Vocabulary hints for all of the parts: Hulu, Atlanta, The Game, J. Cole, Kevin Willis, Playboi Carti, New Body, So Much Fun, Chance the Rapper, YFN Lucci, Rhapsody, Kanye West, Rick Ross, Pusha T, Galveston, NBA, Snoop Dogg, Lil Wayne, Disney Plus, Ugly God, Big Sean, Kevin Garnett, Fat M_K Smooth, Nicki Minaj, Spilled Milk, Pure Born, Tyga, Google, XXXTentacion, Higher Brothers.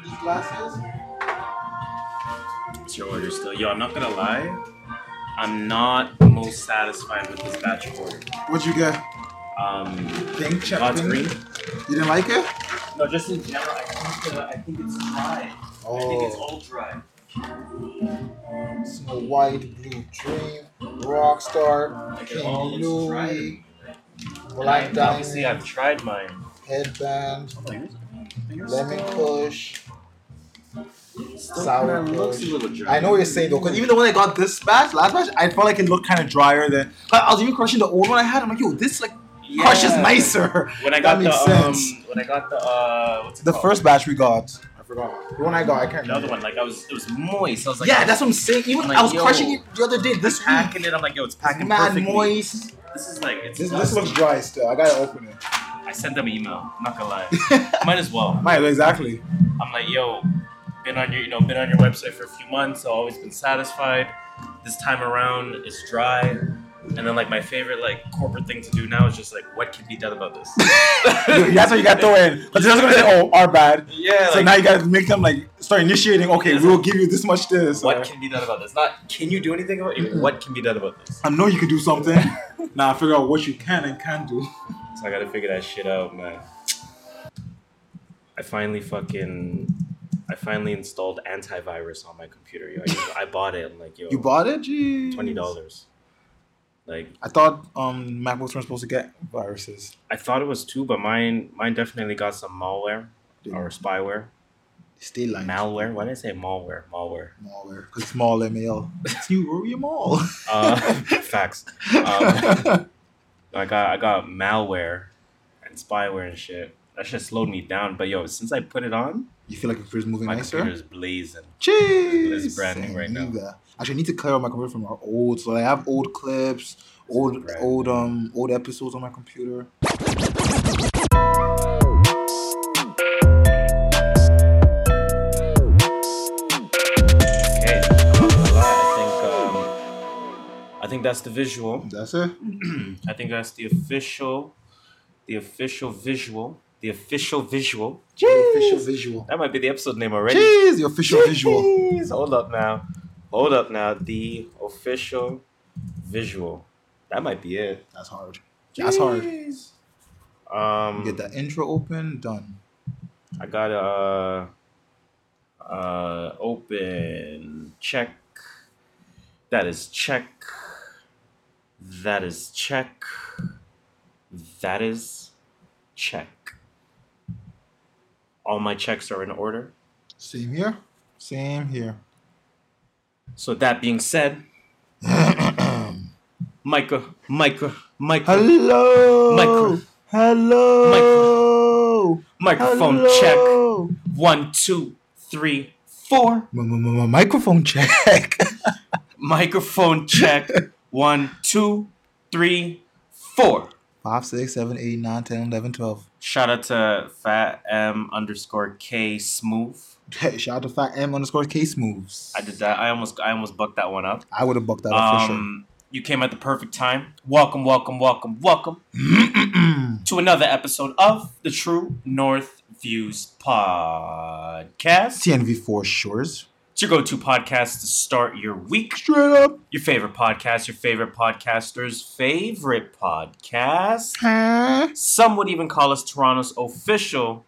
for these glasses? It's your order still. Yo, I'm not gonna lie. I'm not most satisfied with this batch of order. What'd you get? God's green. You didn't like it? No, just in general. I think it's dry. Oh. I think it's all dry. Snow White, Blue Dream, Rockstar, King Louie, Black Diamond. Obviously, I've tried mine. Headband, Lemon Kush, Sour Kush. I know what you're saying though, because even the one I got this batch, last batch, I felt like it looked kind of drier than. Like, I was even crushing the old one I had. I'm like, yo, this like crush is nicer. When I got the first batch we got. The one I got, I can't remember. The other one, like, it was moist. I was like, yeah, that's what I'm saying. Even like, I was crushing it the other day. This packing it, I'm like, yo, it's packing perfectly. Mad moist. This is like, it's this looks dry still. I gotta open it. I sent them an email. I'm not gonna lie. Might as well. Might exactly. I'm like, yo, been on your website for a few months. I've always been satisfied. This time around, it's dry. And then, like, my favorite, like, corporate thing to do now is just, like, what can be done about this? Dude, that's what you got to throw in. But they're just going to say, oh, our bad. Yeah. So like, now you got to make them, like, start initiating. Okay, we'll give you this much this. What can be done about this? Not, can you do anything about it? Mm-hmm. What can be done about this? I know you can do something. Now figure out what you can and can't do. So I got to figure that shit out, man. I finally installed antivirus on my computer. Yo, I bought it. I'm like, yo. You bought it? Jeez. $20. Like, I thought MacBooks weren't supposed to get viruses. I thought it was too, but mine definitely got some malware or spyware. Stay like malware. Why did I say malware? Malware. Because it's mall M-A-L. It's you ruin your mall. Facts. I got malware and spyware and shit. That shit slowed me down. But yo, since I put it on, you feel like your computer's moving nicer? My computer's blazing. Jeez! It's brand new right now. Actually, I need to clear out my computer from our old. So I have old clips, old episodes on my computer. Okay. I think that's the visual. That's it. I think that's the official visual. The official visual. Jeez. The official visual. That might be the episode name already. Jeez, the official visual. Hold up now. The official visual. That might be it. That's hard. Jeez. Get that intro open. Done. I gotta open. Check. That is check. All my checks are in order. Same here. So that being said, Micah. Hello. Microphone hello. Check. 1, 2, 3, 4. Microphone check. Microphone check. 1, 2, 3, 4. 5, 6, 7, 8, 9, 10, 11, 12. Shout out to Fat M_K Smooth. Hey, shout out to Fat M_K Smooth. I did that. I almost bucked that one up. I would have bucked that up for sure. You came at the perfect time. Welcome to another episode of the True North Views podcast. TNV for shores. It's your go-to podcast to start your week. Straight up. Your favorite podcast, your favorite podcaster's favorite podcast. Huh? Some would even call us Toronto's official,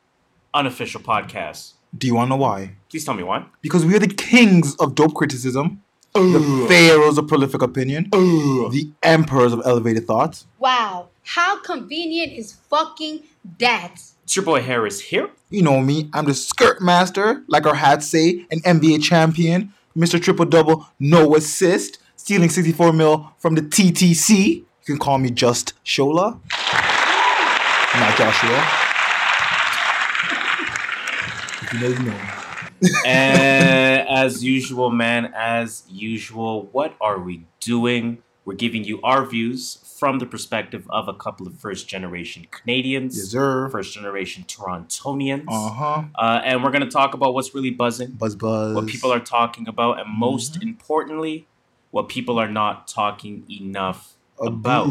unofficial podcast. Do you want to know why? Please tell me why. Because we are the kings of dope criticism. Ooh. The pharaohs of prolific opinion. Ooh. The emperors of elevated thoughts. Wow. How convenient is fucking that? It's your boy Harris here. You know me. I'm the skirt master, like our hats say, an NBA champion, Mr. Triple Double, no assist, stealing 64 mil from the TTC. You can call me just Shola. Not Joshua. If you know, you know. And as usual, man, what are we doing? We're giving you our views from the perspective of a couple of first-generation Canadians, first-generation Torontonians. Uh-huh. And we're going to talk about what's really buzzing, buzz, what people are talking about, and most importantly, what people are not talking enough about.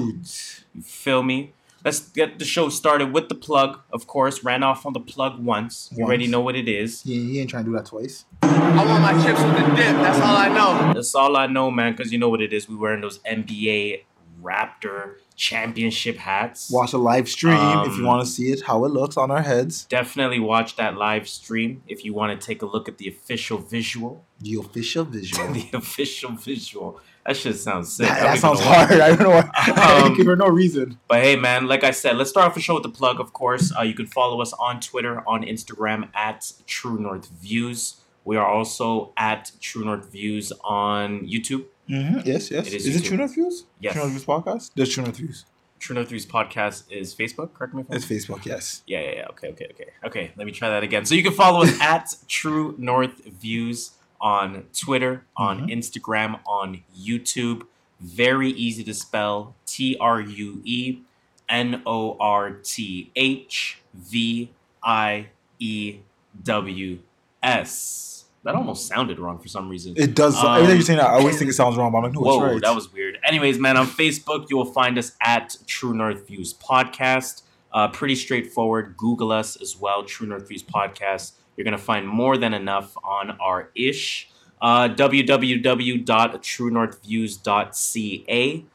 You feel me? Let's get the show started with the plug, of course. Ran off on the plug once. You already know what it is. Yeah, he ain't trying to do that twice. I want my chips with the dip. That's all I know. That's all I know, man, because you know what it is. We wearing those NBA Raptor championship hats. Watch a live stream if you want to see it, how it looks on our heads. Definitely watch that live stream if you want to take a look at the official visual. The official visual. The official visual. That shit sounds sick. That sounds hard. I don't know why. For no reason. But hey, man, like I said, let's start off the show with the plug, of course. You can follow us on Twitter, on Instagram, at True North Views. We are also at True North Views on YouTube. Mm-hmm. Yes. Is it True North Views? Yes. True North Views podcast? There's True North Views. True North Views podcast is Facebook, correct me if I'm wrong? It's Facebook, yes. Yeah. Okay, let me try that again. So you can follow us at True North Views on Twitter, on Instagram, on YouTube. Very easy to spell. TRUENORTHVIEWS. That almost sounded wrong for some reason. It does. Every time you're saying that, I always think it sounds wrong, but I'm like, no, it's right. Whoa, that was weird. Anyways, man, on Facebook, you will find us at True North Views Podcast. Pretty straightforward. Google us as well, True North Views Podcast. You're going to find more than enough on our ish. www.truenorthviews.ca.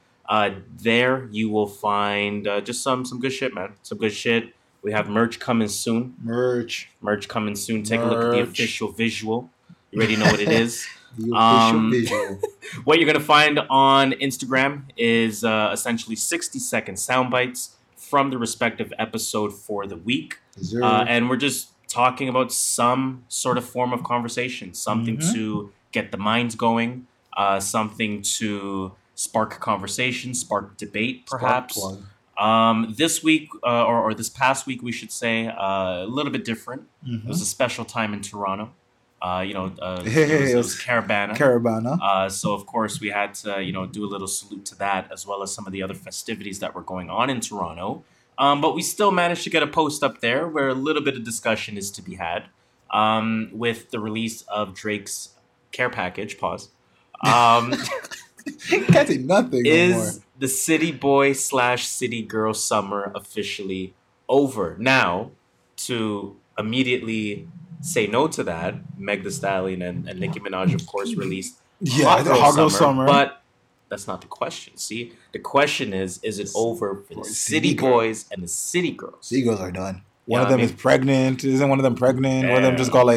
There you will find just some good shit, man. Some good shit. We have merch coming soon. Merch coming soon. Take a look at the official visual. You already know what it is. The official visual. What you're going to find on Instagram is essentially 60-second sound bites from the respective episode for the week. And we're just talking about some sort of form of conversation, something to get the minds going, something to spark conversation, spark debate, perhaps. This week, or this past week, we should say, a little bit different. It was a special time in Toronto. It was Caravana. So of course we had to, do a little salute to that, as well as some of the other festivities that were going on in Toronto. But we still managed to get a post up there where a little bit of discussion is to be had, with the release of Drake's care package. Pause. Can't say nothing anymore. The City Boy / City Girl summer officially over? Now, to immediately say no to that, Meg Thee Stallion and Nicki Minaj, of course, released Hot Girl Summer. But that's not the question. See, the question is it over for the City Boys and the City Girls? City Girls are done. One of them is pregnant. Isn't one of them pregnant? One of them just got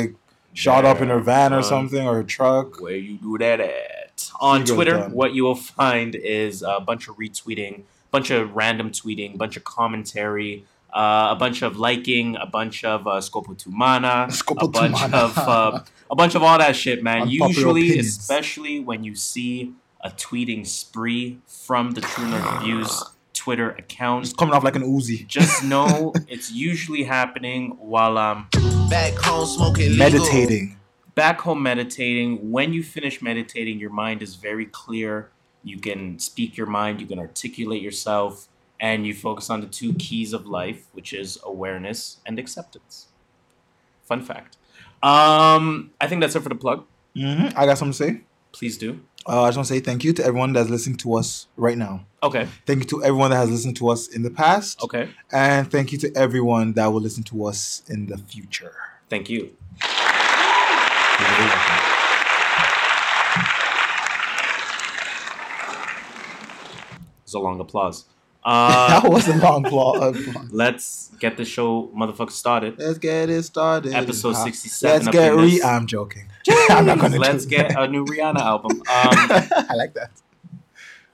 shot up in her van or something, or her truck. Where you do that at? On Twitter, what you will find is a bunch of retweeting, bunch of random tweeting, bunch of commentary, a bunch of liking, a bunch of Skopotumana, a bunch of all that shit, man. Unpopular opinions. Especially when you see a tweeting spree from the True North Views Twitter account. It's coming off like an Uzi. Just know it's usually happening while I'm back home smoking, meditating. Back home meditating. When you finish meditating, your mind is very clear. You can speak your mind. You can articulate yourself. And you focus on the two keys of life, which is awareness and acceptance. Fun fact. I think that's it for the plug. I got something to say. Please do. I just want to say thank you to everyone that's listening to us right now. Okay. Thank you to everyone that has listened to us in the past. Okay. And thank you to everyone that will listen to us in the future. Thank you. It's a long applause. That was a long applause. Let's get the show, motherfucker, started. Let's get it started. Episode 67. Let's get I'm joking. I'm not gonna. Let's get a new Rihanna album. I like that.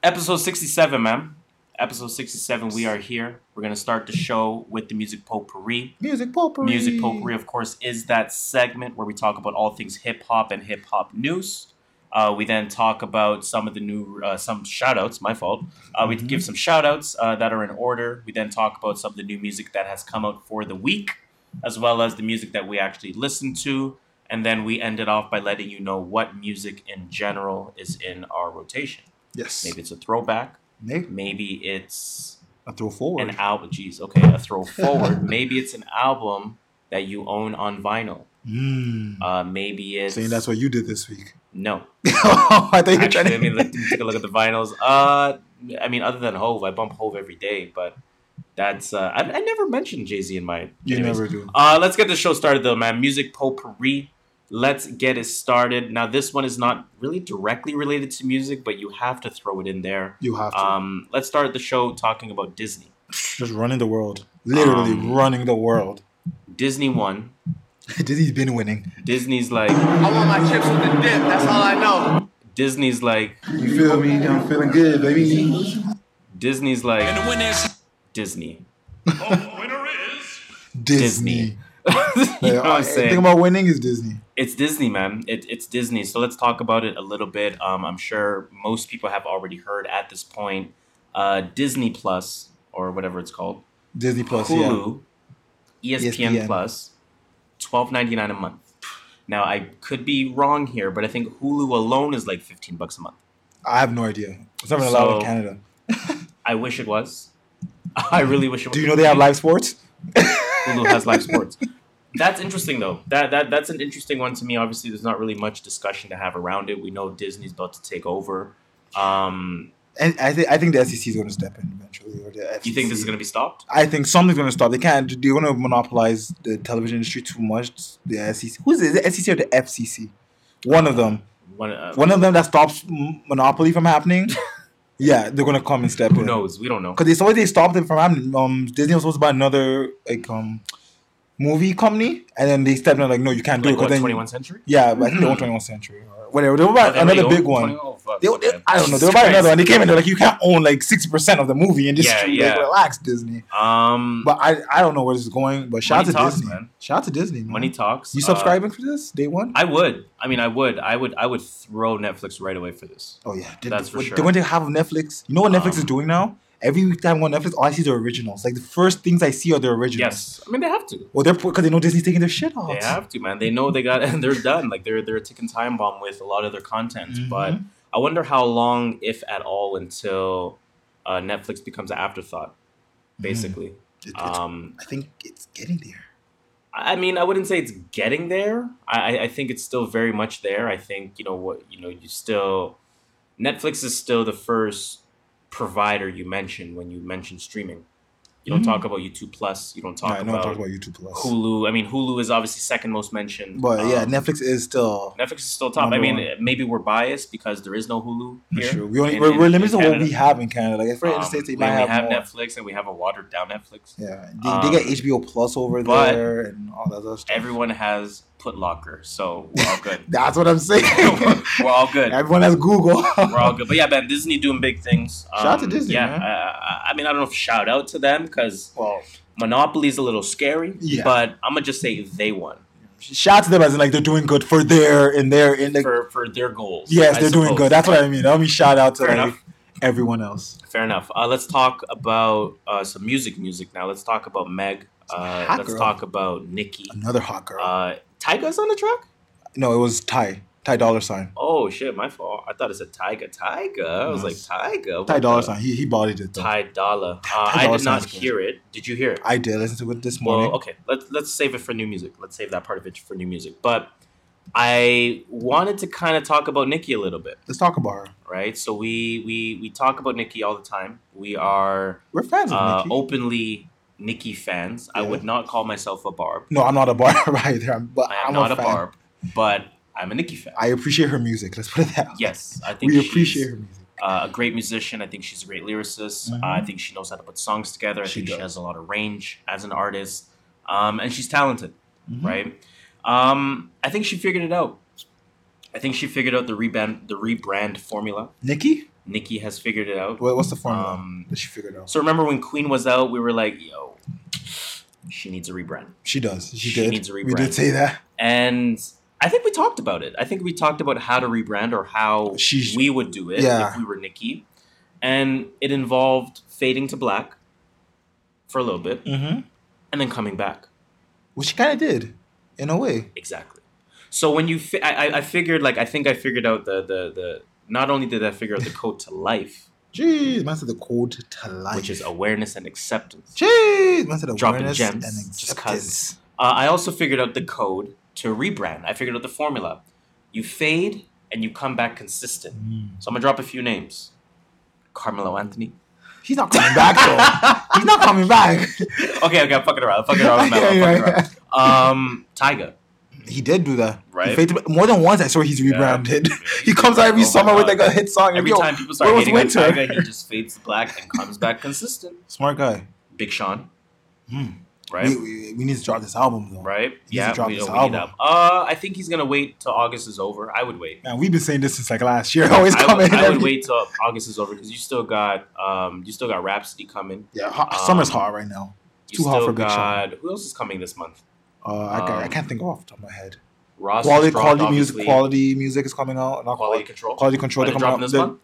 Episode 67, man. Episode 67. We are here. We're gonna start the show with the music potpourri. Music potpourri. Music potpourri, of course, is that segment where we talk about all things hip hop and hip hop news. We then talk about some of the new, some shout outs. My fault. We give some shout outs that are in order. We then talk about some of the new music that has come out for the week, as well as the music that we actually listened to, and then we end it off by letting you know what music in general is in our rotation. Yes. Maybe it's a throwback. Maybe it's a throw forward. An album. Jeez, okay, a throw forward. Maybe it's an album that you own on vinyl. Maybe it's saying that's what you did this week. No, I thought you were trying to. I mean, take a look at the vinyls. I mean, other than Hove, I bump Hove every day, but That's I never mentioned Jay-Z in my. You anyways. Never do. Let's get the show started though, man. Music potpourri. Let's get it started. Now, this one is not really directly related to music, but you have to throw it in there. You have to. Let's start the show talking about Disney. Just running the world. Literally running the world. Disney won. Disney's been winning. Disney's like... I want my chips with the dip. That's all I know. Disney's like... You feel me? I'm feeling good, baby. Disney's like... And the winner is... Disney. Oh, winner is... Disney. You know what I'm saying? The thing about winning is Disney. It's Disney, man. It's Disney. So let's talk about it a little bit. I'm sure most people have already heard at this point. Disney Plus, or whatever it's called. Disney Plus, Hulu, yeah. ESPN Plus, $12.99 a month. Now, I could be wrong here, but I think Hulu alone is like $15 a month. I have no idea. It's not even allowed in Canada. I wish it was. I really wish it was. Do you know they have live sports? Hulu has live sports. That's interesting, though. That's an interesting one to me. Obviously, there's not really much discussion to have around it. We know Disney's about to take over. And I think the SEC is going to step in eventually. Or the FCC. You think this is going to be stopped? I think something's going to stop. They can't. They want to monopolize the television industry too much. The SEC. Who's it? The SEC or the FCC? One of them. One of them that stops monopoly from happening. Yeah, they're going to come and step in. Who knows? We don't know. Because they stopped it from happening. Disney was supposed to buy another movie company, and then they stepped in like, no, you can't do it. 21st Century? Yeah, but I think they own 21st Century. Or whatever. They were about another big one. I don't know. They were about another one. They came in, they're like, you can't own like 60% of the movie and just like, relax, Disney. But I don't know where this is going, but shout out to Disney. Man. Shout out to Disney, man. Money talks. You subscribing for this day one? I would. I mean, I would throw Netflix right away for this. Oh, yeah. That's for sure. They're going to have Netflix. You know what Netflix is doing now? Every week time I go on Netflix, all I see is the originals. Like, the first things I see are the originals. Yes. I mean, they have to. Well, they're because they know Disney's taking their shit off. They have to, man. They know they got... And they're done. Like, they're ticking time bomb with a lot of their content. Mm-hmm. But I wonder how long, if at all, until Netflix becomes an afterthought, basically. I think it's getting there. I mean, I wouldn't say it's getting there. I think it's still very much there. I think, Netflix is still the first... provider you mentioned when you mentioned streaming. You don't talk about YouTube Plus. You don't talk about YouTube Plus. Hulu. I mean, Hulu is obviously second most mentioned. But Netflix is still top. I mean, maybe we're biased because there is no Hulu here. Sure. We're limited to what we have in Canada. Like, if we're in the States, we have Netflix and we have a watered down Netflix. Yeah, they get HBO Plus over there and all that other stuff. Everyone has Foot Locker, so we're all good. That's what I'm saying. We're all good. Everyone has Google. We're all good. But yeah, man, Disney doing big things. Shout out to Disney, man. I mean, I don't know if shout out to them because Monopoly is a little scary, but I'm going to just say they won. Shout out to them as in like they're doing good for their goals. Yes, they're doing good. That's what I mean. I mean, shout out to like everyone else. Fair enough. Let's talk about some music now. Let's talk about Meg. Let's talk about Nicki. Another hot girl. Tyga's on the track? No, it was Ty Dolla $ign. Oh shit, my fault. I thought it said Tyga. I was like Tyga. Ty Dolla $ign. He bodied it though. Ty Dolla. I did not hear it. Did you hear it? I did listen to it this morning. Well, okay, let's save it for new music. Let's save that part of it for new music. But I wanted to kind of talk about Nicki a little bit. Let's talk about her. Right. So we talk about Nicki all the time. We're fans of Nicki. Openly. Nicki fans. Yeah. I would not call myself a barb. No, I'm not a barb either. I'm not a barb, but I'm a Nicki fan. I appreciate her music. Let's put it that way. Yes, I think we appreciate her music. A great musician. I think she's a great lyricist. Mm-hmm. I think she knows how to put songs together. I think she has a lot of range as an artist, and she's talented, right? I think she figured it out. I think she figured out the rebrand formula. Nicki has figured it out. What's the formula that she figured out? So remember when Queen was out, we were like, yo, she needs a rebrand. She does. She needs a rebrand. We did say that. And I think we talked about it. I think we talked about how to rebrand or how we would do it if we were Nicki. And it involved fading to black for a little bit and then coming back. Which she kind of did in a way. Exactly. So when you... I figured out the Not only did I figure out the code to life. Jeez, man said the code to life. Which is awareness and acceptance. Jeez, man said awareness dropping gems and acceptance. Just cause. I also figured out the code to rebrand. I figured out the formula. You fade and you come back consistent. So I'm going to drop a few names. Carmelo Anthony. He's not coming back, though. He's not coming back. Okay, I'm fucking around. I'm fucking around. Tyga. He did do that. Right. More than once, I swear he's rebranded. Yeah. He comes out every summer with like a hit song. Every time people start hating on Tyga, he just fades black and comes back consistent. Smart guy. Big Sean. Right. We need to drop this album, though. Right. We need to drop this album. I think he's going to wait till August is over. I would wait. Man, we've been saying this since like last year. I would wait till August is over because you still got Rhapsody coming. Yeah. Summer's hot right now. It's too hot for Big Sean. Who else is coming this month? I can't think off the top of my head. Quality music is coming out. Quality Control.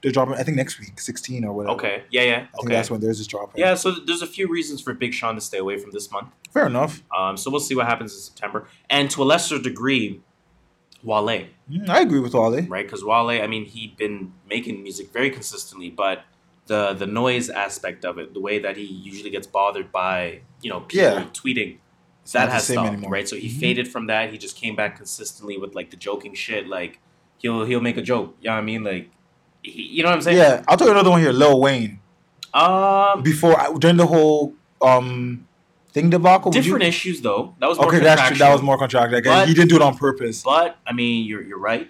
They're dropping, I think, next week, 16 or whatever. Okay. Yeah. I think that's when theirs is dropping. Yeah. So there's a few reasons for Big Sean to stay away from this month. Fair enough. So we'll see what happens in September, and to a lesser degree, Wale. I agree with Wale. Right, because Wale, I mean, he'd been making music very consistently, but the noise aspect of it, the way that he usually gets bothered by people tweeting. That has stopped, right? So he faded from that. He just came back consistently with like the joking shit. Like he'll make a joke. You know what I mean? Like, you know what I'm saying? Yeah. I'll tell you another one here. Lil Wayne. During the whole thing debacle. Different issues though. That was more contractual. Okay, that was more contractual. Again, he didn't do it on purpose. But I mean, you're right.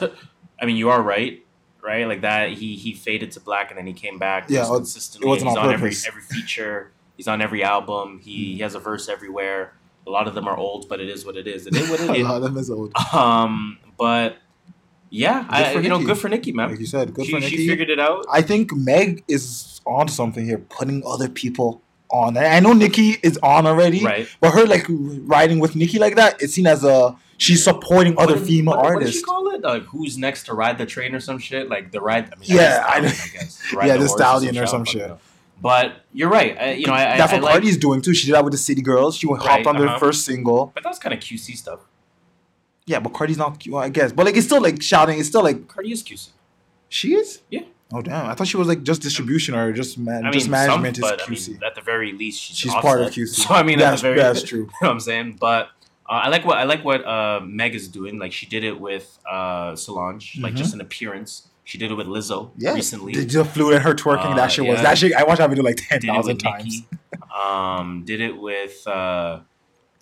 I mean, you are right. Right? Like that. He faded to black and then he came back. Yeah, consistently. It wasn't on purpose. Every feature. He's on every album. He has a verse everywhere. A lot of them are old, but it is what it is. It is what it is. A lot of them is old. But yeah, good for Nicki, man. Like you said, good for Nicki. She figured it out. I think Meg is on something here, putting other people on. I know Nicki is on already, right? But her like riding with Nicki like that, it's seen as she's supporting other female artists. What do you call it? Like who's next to ride the train or some shit? Like the ride. I mean, the stallion or some shit. But you're right. That's what Carti's doing too. She did that with the City Girls. She hopped on their first single. But that was kind of QC stuff. Yeah, but Carti's not QC, I guess. But like, it's still like shouting. It's still like Carti is QC. She is? Yeah. Oh damn! I thought she was like just distribution or just management is QC. I mean, at the very least, she's part of QC. So I mean, that's true. You know what I'm saying? But I like what Meg is doing. Like she did it with Solange, like just an appearance. She did it with Lizzo recently. Did the fluid her twerking? I watched that video like 10,000 times. Did it with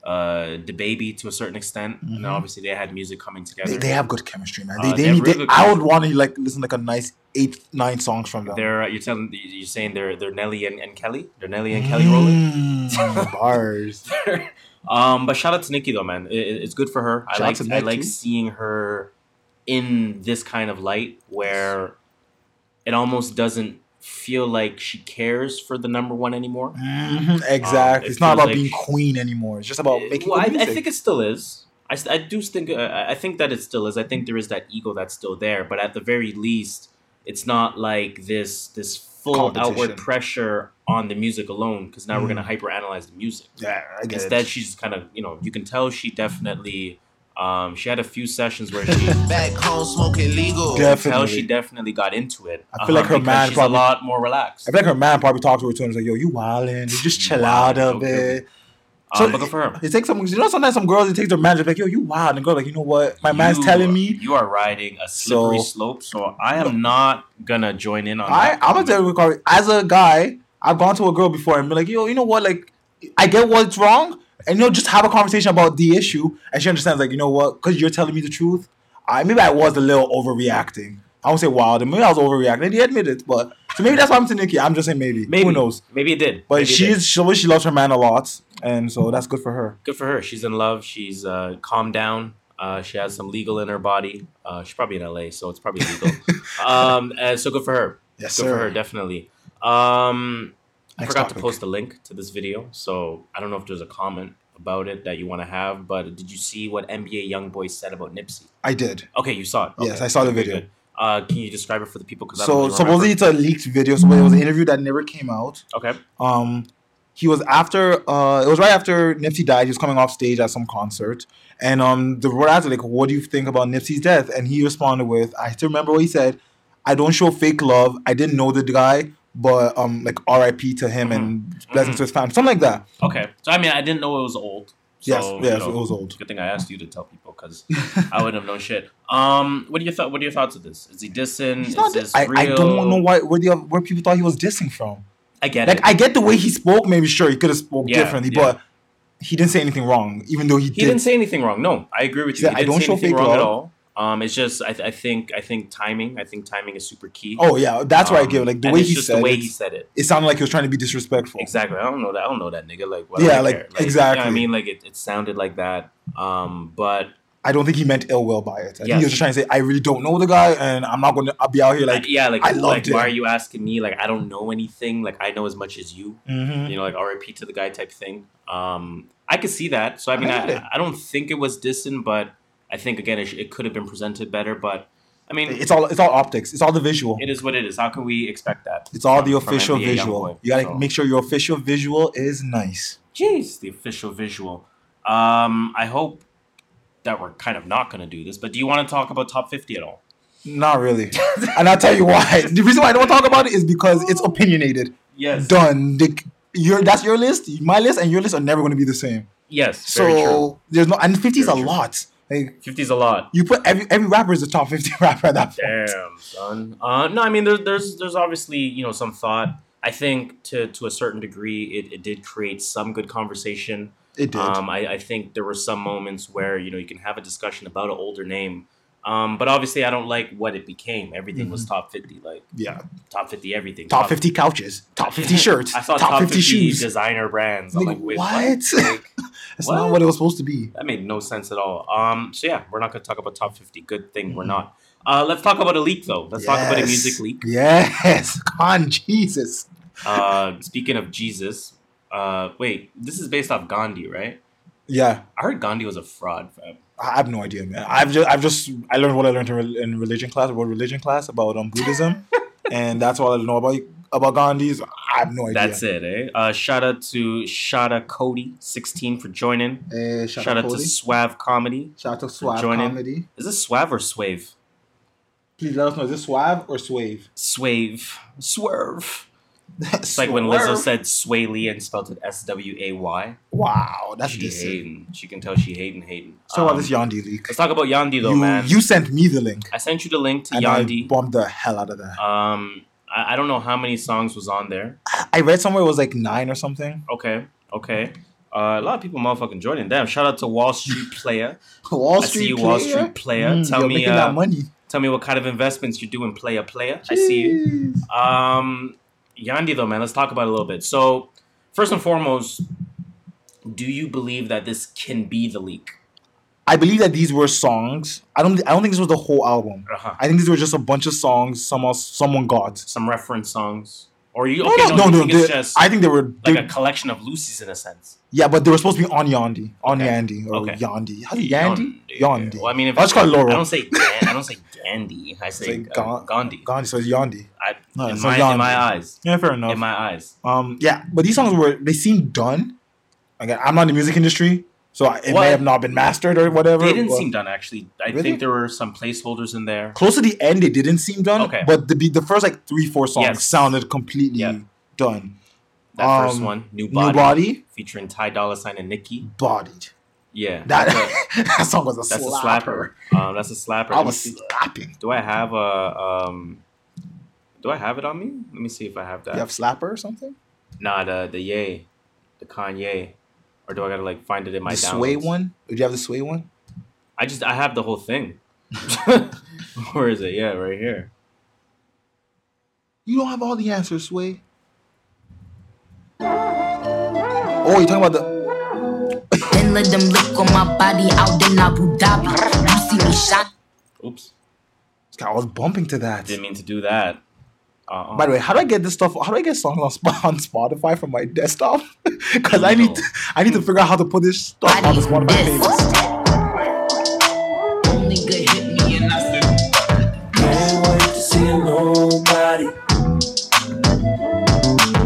DaBaby to a certain extent, and then obviously they had music coming together. They have good chemistry, man. I would want to like listen to like a nice 8-9 songs from them. You're saying they're Nelly and Kelly. They're Nelly and Kelly rolling bars. But shout out to Nicki though, man. It's good for her. I like seeing her in this kind of light where it almost doesn't feel like she cares for the number one anymore. Exactly. It's not about like, being queen anymore. It's just about making music. I think it still is. I think that it still is. I think there is that ego that's still there, but at the very least, it's not like this full outward pressure on the music alone, because now we're going to hyper-analyze the music. Yeah, I guess. Instead, she's kind of, you can tell she definitely... she had a few sessions where she back home smoking legal. Definitely, she definitely got into it. I feel like her man she's probably a lot more relaxed. I feel like her man probably talked to her too and was like, "Yo, you wildin', just chill out a bit." So but for her, it takes some. Sometimes some girls it takes their man to be like, "Yo, you wild," and girl like, "You know what? My man's telling me you are riding a slippery slope." So I am not gonna join in on that. I'm gonna tell you, Ricardo, as a guy, I've gone to a girl before and been like, "Yo, you know what? Like, I get what's wrong." And just have a conversation about the issue, and she understands, like, you know what? Because you're telling me the truth. Maybe I was a little overreacting. I won't say wild, and maybe I was overreacting. And he admitted it, but so maybe that's what I'm to Nicki. I'm just saying maybe. Who knows? Maybe it did. But she loves her man a lot, and so that's good for her. Good for her. She's in love. She's calmed down. She has some legal in her body. She's probably in LA, so it's probably legal. So good for her. Yes, sir. Good for her, definitely. I forgot to post a link to this video, so I don't know if there's a comment about it that you want to have, but did you see what NBA YoungBoy said about Nipsey? I did. Okay, you saw it. Okay. Yes, I saw the video. Can you describe it for the people? Supposedly it's a leaked video. So it was an interview that never came out. Okay. He was after, it was right after Nipsey died. He was coming off stage at some concert. And the reporter like, what do you think about Nipsey's death? And he responded with, I still remember what he said. I don't show fake love. I didn't know the guy. But like R.I.P. to him and blessings to his family, something like that. Okay, so I mean, I didn't know it was old. So, yes, it was old. Good thing I asked you to tell people because I wouldn't have known shit. What are your thoughts of this? Is he dissing? Is this real? I don't know where people thought he was dissing from. I get it. Like, I get the way he spoke. Maybe, sure, he could have spoke differently, but he didn't say anything wrong, even though he didn't say anything wrong. No, I agree with you. He didn't say anything wrong at all. It's just I think timing. I think timing is super key. Oh yeah, that's why I give it. Like the way he said it. It sounded like he was trying to be disrespectful. Exactly. I don't know that nigga. Like what? Yeah, like exactly. You know what I mean, like it sounded like that. But I don't think he meant ill will by it. I think he was just trying to say I really don't know the guy, and I'm not going to. I'll be out here like I loved it. Why are you asking me? Like I don't know anything. Like I know as much as you. Mm-hmm. You know, like R.I.P. to the guy type thing. I could see that. So I mean, I don't think it was dissing, but. I think again it could have been presented better, but I mean it's all optics. It's all the visual. It is what it is. How can we expect that? It's all the official visual. You gotta make sure your official visual is nice. Jeez, the official visual. I hope that we're kind of not gonna do this, but do you want to talk about top 50 at all? Not really, and I'll tell you why. The reason why I don't talk about it is because it's opinionated. Yes. Done. That's your list. My list and your list are never gonna be the same. Yes. Very true. There's no and 50's a lot. Like, 50's a lot. You put every rapper is a top 50 rapper at that point. Damn, son. No, I mean there's obviously, you know, some thought. I think to a certain degree it did create some good conversation. It did. I think there were some moments where, you know, you can have a discussion about an older name. But obviously I don't like what it became. Everything was top 50, like top 50 everything. Top 50 couches, top 50 shirts, I saw top 50 shoes, designer brands. I'm like, wait, what? Like, that's not what it was supposed to be. That made no sense at all. So yeah, we're not gonna talk about top 50. Good thing we're not. Let's talk about a leak though. Let's talk about a music leak. Yes, on Jesus. Speaking of Jesus, wait, this is based off Gandhi, right? Yeah, I heard Gandhi was a fraud, fam. I have no idea, man. I learned what I learned in religion class about Buddhism, and that's all I know about Gandhi's. I have no idea. That's it, eh? Shout out to Shada Cody 16 for joining. Hey, shout out to Swav Comedy. Shout out to Swav Comedy. Is this Swav or Swave? Please let us know. Is this Swav or Swave? Swave, swerve. It's like when Lizzo said Sway Lee and spelled it Sway. Wow, that's hating. She can tell she hating. So about this Yandhi leak. Let's talk about Yandhi though, man. You sent me the link. I sent you the link to Yandhi. I bombed the hell out of that. I don't know how many songs was on there. I read somewhere it was like 9 or something. Okay. A lot of people motherfucking joining. Damn, shout out to Wall Street Player. Wall Street Player. Tell me that money. Tell me what kind of investments you're doing, player. Jeez. I see you. Yandhi though, man, let's talk about it a little bit. So, first and foremost, do you believe that this can be the leak? I believe that these were songs. I don't think this was the whole album. Uh-huh. I think these were just a bunch of songs. Someone got some reference songs. Or you? Okay, no. I think they were like a collection of Lucy's in a sense. Yeah, but they were supposed to be on Yandhi, Yandhi. How do Yandhi? Well, I mean, if I just call it Laura. I don't say Gandhi. I say Gandhi. Gandhi. So it's Yandhi. In my eyes. Yeah, fair enough. In my eyes. Yeah, but these songs they seemed done. Again, I'm not in the music industry, so it may have not been mastered or whatever. They didn't seem done actually. I think there were some placeholders in there. Close to the end, it didn't seem done. Okay. But the first like 3-4 songs sounded completely done. That first one, New Body, featuring Ty Dolla $ign and Nicki. Bodied. Yeah. That song was a slapper. That's a slapper. I was slapping. Do I have it on me? Let me see if I have that. You have slapper or something? Nah, the Kanye. Or do I gotta like find it in my downloads? Sway one? Did you have the Sway one? I have the whole thing. Where is it? Yeah, right here. You don't have all the answers, Sway. Oh, you're talking about Then let them look on my body out in Abu Dhabi. You see me shot. Oops. I was bumping to that. Didn't mean to do that. By the way, how do I get this stuff? How do I get songs on Spotify from my desktop? Because I need to figure out how to put this stuff on this one of my favorites. Only good hit me and I can't wait to see nobody.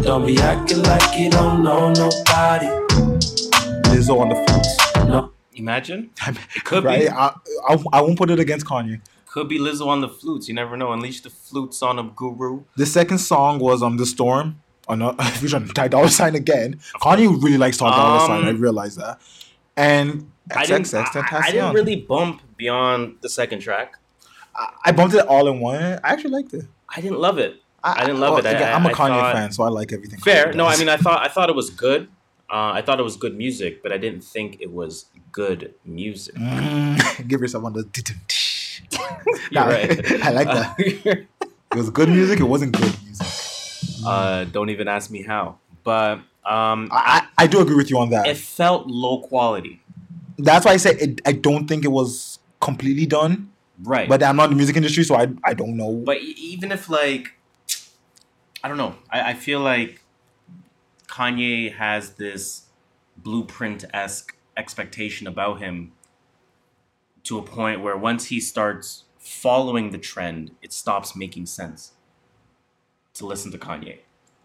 Don't be acting like you don't know nobody. Lizzo on the flutes. No, imagine it could be. I won't put it against Kanye. Could be Lizzo on the flutes. You never know. Unleash the flutes on a guru. The second song was The Storm. Featuring Ty Dolla $ign again. Kanye really likes Ty Dolla $ign. I realized that. And XXXTentacion. I didn't really bump beyond the second track. I bumped it all in one. I actually liked it. I didn't love it. I didn't love it. Again, I'm a Kanye fan, so I like everything. Fair. No, I mean, I thought it was good. I thought it was good music, but I didn't think it was good music. Give yourself one of those. You're right. I like that. It was good music. It wasn't good music. Don't even ask me how. But I do agree with you on that. It felt low quality. That's why I say I don't think it was completely done. Right. But I'm not in the music industry, so I don't know. But even if, like, I don't know. I feel like Kanye has this blueprint-esque expectation about him to a point where once he starts following the trend, it stops making sense to listen to Kanye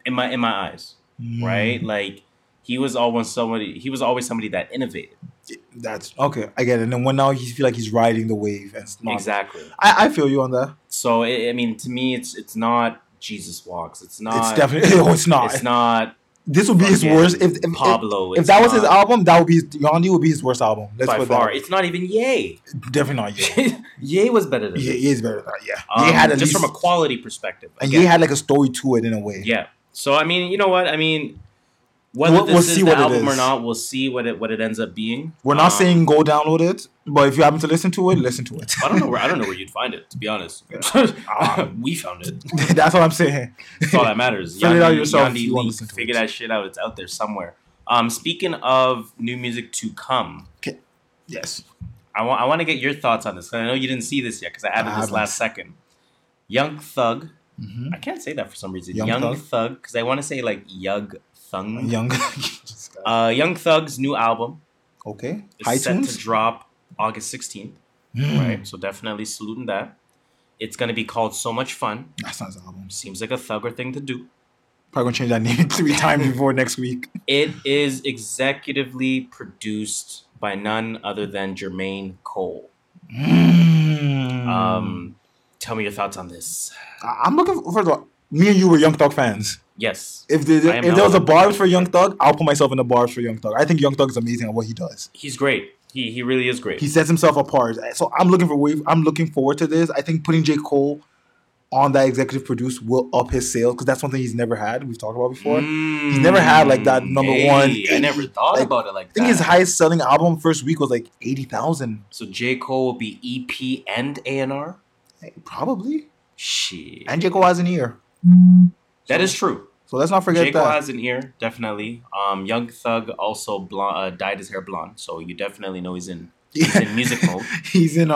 in my eyes, right? Like, he was always somebody that innovated. That's okay. I get it. And then when now he feel like he's riding the wave and stuff. Exactly. I feel you on that. So I mean, to me, it's not Jesus Walks. It's not. It's definitely. No, it's not. It's not. This would be his worst. If Pablo. If that was his album, that would be Yandhi would be his worst album. Let's by far. It's not even Ye. Definitely not Ye. Ye was better than Ye. Ye is better than that. Yeah. Ye had just from a quality perspective, and Ye had like a story to it in a way. Yeah. So I mean, you know what I mean. Whether we'll see what album or not, we'll see what it ends up being. We're not saying go download it, but if you happen to listen to it. I don't know where you'd find it, to be honest. We found it. That's what I'm saying. That's all that matters. Figure it out yourself. Figure that shit out. It's out there somewhere. Speaking of new music to come, okay. Yes, I want to get your thoughts on this. I know you didn't see this yet because I added this last second. Young Thug. Mm-hmm. I can't say that for some reason. Young Thug, because I want to say like Yug. Young Thug's new album, okay, is set to drop August 16th. Right, so definitely saluting that. It's gonna be called So Much Fun. That's not his album. Seems like a thugger thing to do. Probably gonna change that name 3 times before next week. It is executively produced by none other than Jermaine Cole. Tell me your thoughts on this. I'm looking for the. Me and you were Young Thug fans. Yes. If there was a bar for Young Thug, I'll put myself in the bar for Young Thug. I think Young Thug is amazing at what he does. He's great. He really is great. He sets himself apart. So I'm looking forward to this. I think putting J. Cole on that executive produce will up his sales because that's one thing he's never had. We've talked about before. He's never had like that number one. I never thought about it like that. I think his highest selling album first week was like 80,000. So J. Cole will be EP and A&R? Hey, probably. Shit. And J. Cole has an ear. That is true. So let's not forget that. J. Cole has an ear, definitely. Young Thug also dyed his hair blonde, so you definitely know he's in music mode. He's in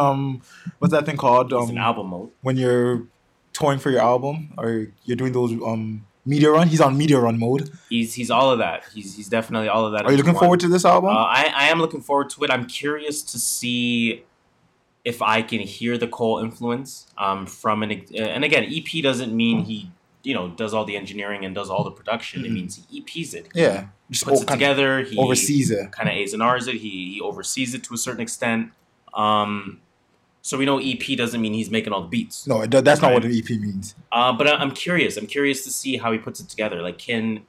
what's that thing called? He's in album mode. When you're touring for your album or you're doing those media run, he's on media run mode. He's all of that. He's definitely all of that. Are you looking forward to this album? I am looking forward to it. I'm curious to see if I can hear the Cole influence from an and again, EP doesn't mean he. You know, does all the engineering and does all the production. It means he EPs it. Yeah. Just puts it together. He oversees it. Kind of A's and R's it. He oversees it to a certain extent. So we know EP doesn't mean he's making all the beats. No, that's not what an EP means. But I'm curious. I'm curious to see how he puts it together. Like, can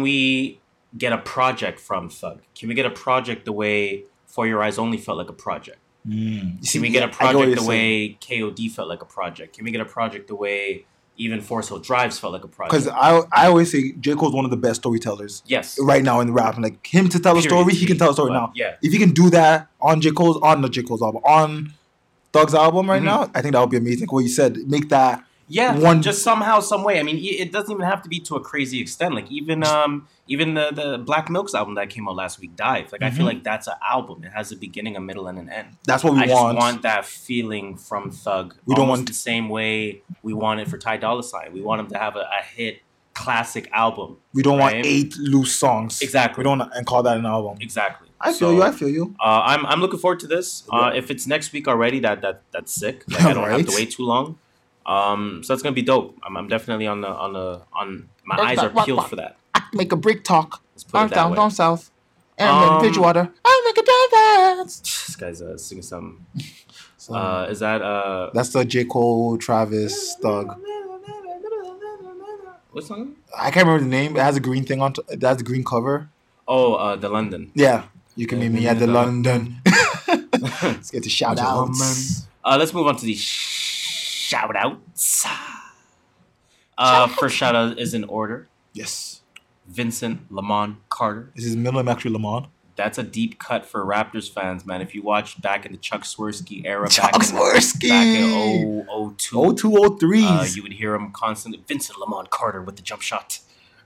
we get a project from Thug? Can we get a project the way For Your Eyes Only felt like a project? Can we get a project the way KOD felt like a project? Can we get a project the way... Even Forest Hill Drives felt like a project. Because I always say J. Cole's one of the best storytellers. Yes. Right now in rap. Like him to tell a story, he can tell a story now. Yeah. If he can do that on Thug's album right now, I think that would be amazing. What you said, make that one. Just somehow, some way. I mean, it doesn't even have to be to a crazy extent. Like even the Black Milk's album that came out last week, Dive. Like I feel like that's an album. It has a beginning, a middle, and an end. That's what we want. I just want that feeling from Thug. We don't want the same way we want it for Ty Dolla $ign. We want him to have a hit classic album. We don't want 8 loose songs. Exactly. We don't want to call that an album. Exactly. I feel you. I'm looking forward to this. If it's next week already, that's sick. Like I don't have to wait too long. So that's gonna be dope. I'm definitely on my eyes are peeled for that. I make a brick talk. I'm down south. And then Bridgewater. I make a dance. This guy's singing something. Is that that's the J. Cole, Travis, Thug. What song? I can't remember the name. It has a green thing on it has a green cover. Oh, The London. Yeah. You can meet me at The London. Let's get the shout outs. Let's move on to the shout outs. First shout out is in order. Yes. Vincent Lamont Carter. Is his middle name actually Lamont? That's a deep cut for Raptors fans, man. If you watch back in the Chuck Swirsky era, back in 02, 03, you would hear him constantly. Vincent Lamont Carter with the jump shot.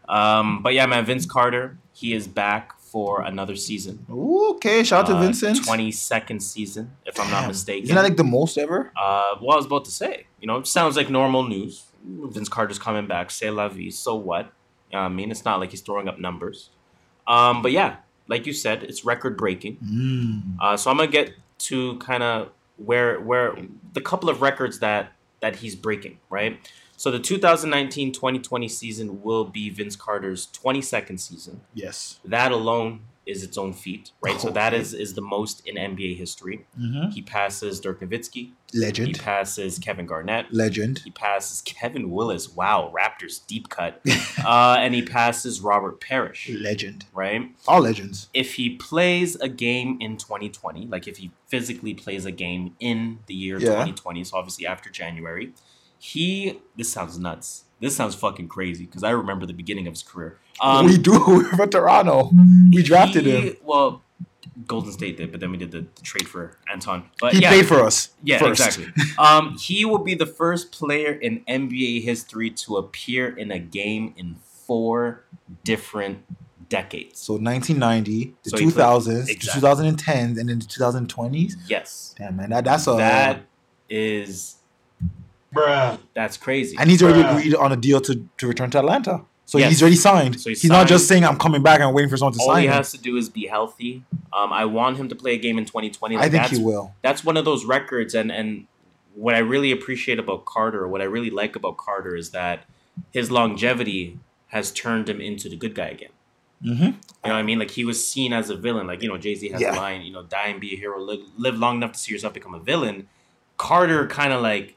But yeah, man, Vince Carter, he is back for another season. Ooh, okay, shout out to Vincent. 22nd season, if I'm not mistaken. Isn't that like the most ever? Well, I was about to say, you know, it sounds like normal news. Vince Carter's coming back. C'est la vie. So what? You know what I mean? It's not like he's throwing up numbers. But yeah, like you said, it's record-breaking. So I'm going to get to kind of where the couple of records that he's breaking, right? So the 2019-2020 season will be Vince Carter's 22nd season. Yes. That alone is its own feat, right? So that is the most in NBA history. Mm-hmm. He passes Dirk Nowitzki. Legend. He passes Kevin Garnett. Legend. He passes Kevin Willis. Wow, Raptors deep cut. And he passes Robert Parrish. Legend. Right? All legends. If he plays a game in 2020, like if he physically plays a game in the year 2020, so obviously after January, this sounds nuts. This sounds fucking crazy because I remember the beginning of his career. We do. We were from Toronto. We drafted him. Well, Golden State did, but then we did the trade for Anton. But he paid for us. Yeah, first. Exactly. He will be the first player in NBA history to appear in a game in 4 different decades. So 1990, the 2000s, exactly. The 2010s, and then the 2020s? Yes. Damn, man. That is... Bruh. That's crazy. And he's already agreed on a deal to return to Atlanta. So he's already signed. So he's signed. Not just saying, I'm coming back and waiting for someone to sign him. All he has to do is be healthy. I want him to play a game in 2020. I think he will. That's one of those records. And what I really appreciate about Carter, what I really like about Carter is that his longevity has turned him into the good guy again. Mm-hmm. You know what I mean? Like, he was seen as a villain. Like, you know, Jay-Z has a line, you know, die and be a hero. Live long enough to see yourself become a villain. Carter kind of like...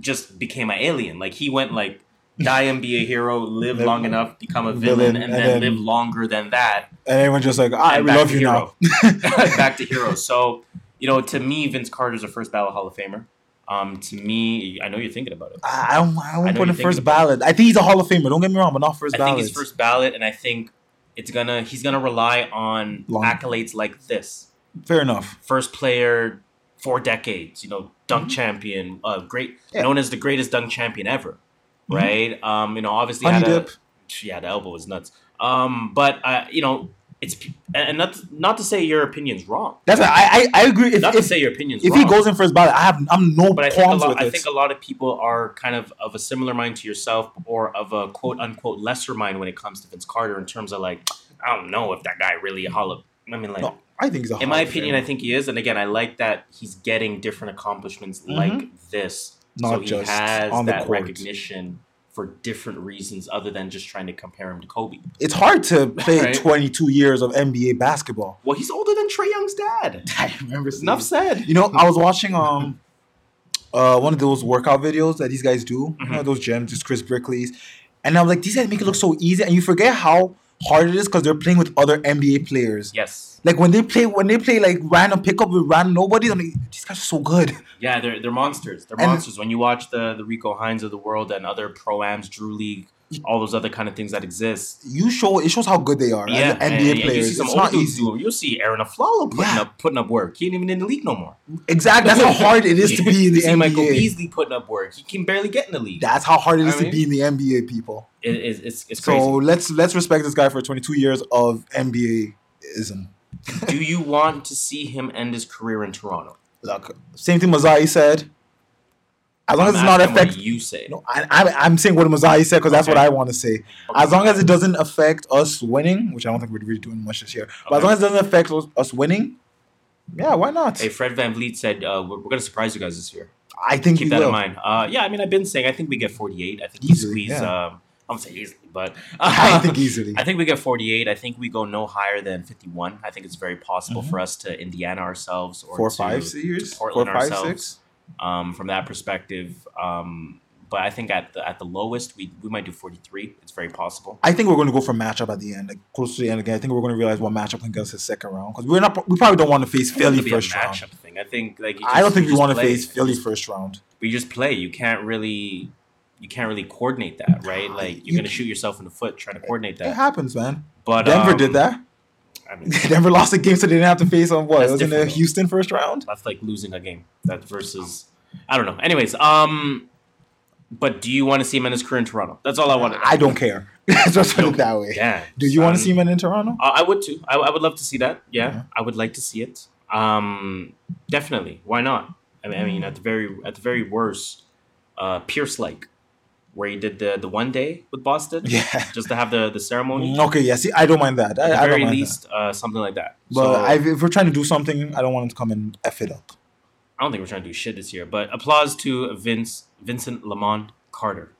just became an alien. Like, he went like, die and be a hero, live long enough, become a villain, and then live longer than that. And everyone's just like, I love you now. Back to hero. So, you know, to me, Vince Carter's a first ballot Hall of Famer. To me, I know you're thinking about it. I wouldn't put him first ballot. I think he's a Hall of Famer. Don't get me wrong, but not first ballot. I think he's first ballot, and I think he's gonna rely on accolades like this. Fair enough. First player... 4 decades, you know, dunk champion, known as the greatest dunk champion ever, right? Mm-hmm. You know, obviously, the elbow is nuts. But you know, it's and not to say your opinion's wrong. That's I agree. If he goes in first ballot, I'm no qualms with it. I think a lot of people are kind of a similar mind to yourself, or of a quote unquote lesser mind when it comes to Vince Carter in terms of like, I don't know if that guy really a Hall of. I mean, like. No. I think he's a in my opinion, I think he is. And again, I like that he's getting different accomplishments like this. Not so he just has on that recognition for different reasons other than just trying to compare him to Kobe. It's hard to play 22 years of NBA basketball. Well, he's older than Trae Young's dad. I remember. Enough said. You know, I was watching one of those workout videos that these guys do. Mm-hmm. You know, those gyms, just Chris Brickley's. And I was like, these guys make it look so easy. And you forget how hard it is because they're playing with other NBA players. Yes. Like when they play like random pickup with random nobody, I'm like, these guys are so good. Yeah, they're monsters. They're monsters. When you watch the Rico Hines of the world and other Pro-Ams, Drew League, all those other kind of things that exist. It shows how good they are. Yeah, like, the NBA players. You see some it's not easy. You'll see Aaron Aflalo putting up work. He ain't even in the league no more. Exactly. That's how hard it is to be in the NBA. Michael Beasley putting up work. He can barely get in the league. That's how hard it is to be in the NBA, people. It's crazy. So let's respect this guy for 22 years of NBA-ism. Do you want to see him end his career in Toronto? Look, same thing Masai said. As long as it's not affect you say. No, I'm saying what Masai said because that's what I want to say. Okay. As long as it doesn't affect us winning, which I don't think we're really doing much this year, but as long as it doesn't affect us winning, yeah, why not? Hey, Fred VanVleet said we're going to surprise you guys this year. I think keep that in mind. Yeah, I mean, I've been saying I think we get 48. I think easily, we squeeze. Yeah. I'm going to say easily, but I think easily. I think we get 48. I think we go no higher than 51. I think it's very possible for us to Indiana ourselves or 4-5 years, Portland 4-5, ourselves. 6. From that perspective, but I think at the lowest we might do 43. It's very possible. I think we're going to go for matchup at the end, like close to the end again. I think we're going to realize what matchup can get us the second round because we probably don't want to face Philly first round. Matchup thing. I think like I don't think we want to face Philly first round. We just play. You can't really you can't really coordinate that, right? Like you're gonna shoot yourself in the foot trying to coordinate that. It happens, man. But Denver did that. I mean, Denver lost a game, so they didn't have to face on what? It was in the Houston first round. That's like losing a game. That versus, I don't know. Anyways, but do you want to see him in his career in Toronto? That's all I want. I don't care. Just put it that way. Yeah. Do you want to see him in Toronto? I would too. I would love to see that. Yeah, yeah, I would like to see it. Definitely. Why not? I mean, at the very worst, Pierce-like, where he did the one day with Boston, just to have the ceremony. Okay, yeah. See, I don't mind that. At the very least, something like that. But if we're trying to do something, I don't want him to come and F it up. I don't think we're trying to do shit this year. But applause to Vincent Lamont Carter.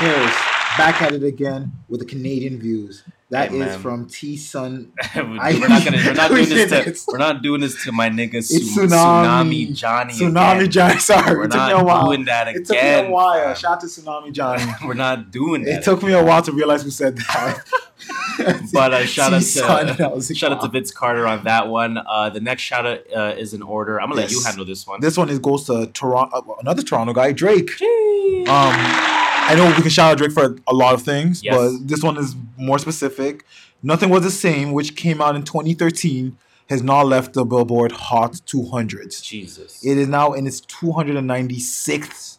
Here's back at it again with the Canadian views. That is from T Sun. We're not doing this to my niggas. It's Tsunami Johnny. Tsunami Johnny. Sorry, we're not doing that again. It took me a while. Shout out to Tsunami Johnny. We're not doing that. It took me a while to realize who said that. But shout out to Vince Carter on that one. The next shout out is in order. I'm gonna let you handle this one. This one goes to Toronto, another Toronto guy, Drake. Jeez. I know we can shout out Drake for a lot of things, but this one is more specific. Nothing Was the Same, which came out in 2013, has now left the Billboard Hot 200. Jesus. It is now in its 296th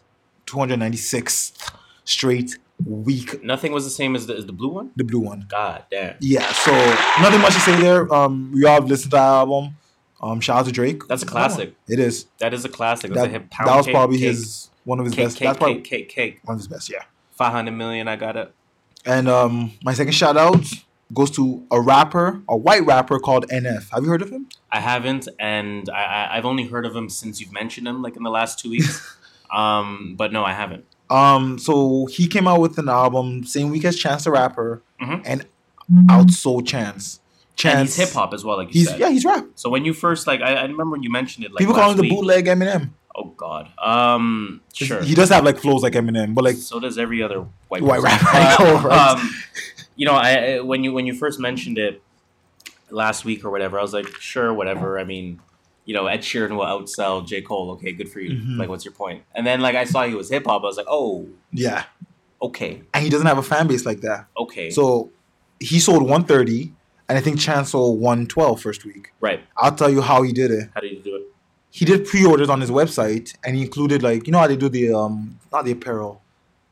straight week. Nothing Was the Same as the blue one? The blue one. God damn. Yeah, so nothing much to say there. We all have listened to that album. Shout out to Drake. That's a classic. It is. That is a classic. That's that was probably his... one of his best. That's probably one of his best, yeah. 500 million, I got it. And my second shout out goes to a rapper, a white rapper called NF. Have you heard of him? I haven't, and I've only heard of him since you've mentioned him, like in the last 2 weeks. But no, I haven't. So he came out with an album same week as Chance the Rapper, and outsold Chance. And he's hip hop as well, like you said. Yeah, he's rap. So when you first, like, I remember when you mentioned it, like people call him the bootleg Eminem. Oh God. Sure. He does have like flows like Eminem, but like so does every other white rapper. You know, when you first mentioned it last week or whatever, I was like, sure, whatever. I mean, you know, Ed Sheeran will outsell J. Cole. Okay, good for you. Like, what's your point? And then like I saw he was hip hop. I was like, oh yeah, okay. And he doesn't have a fan base like that. Okay. So he sold 130, and I think Chance sold 112 first week. Right. I'll tell you how he did it. How did he do it? He did pre-orders on his website, and he included, like, you know how they do the, not the apparel.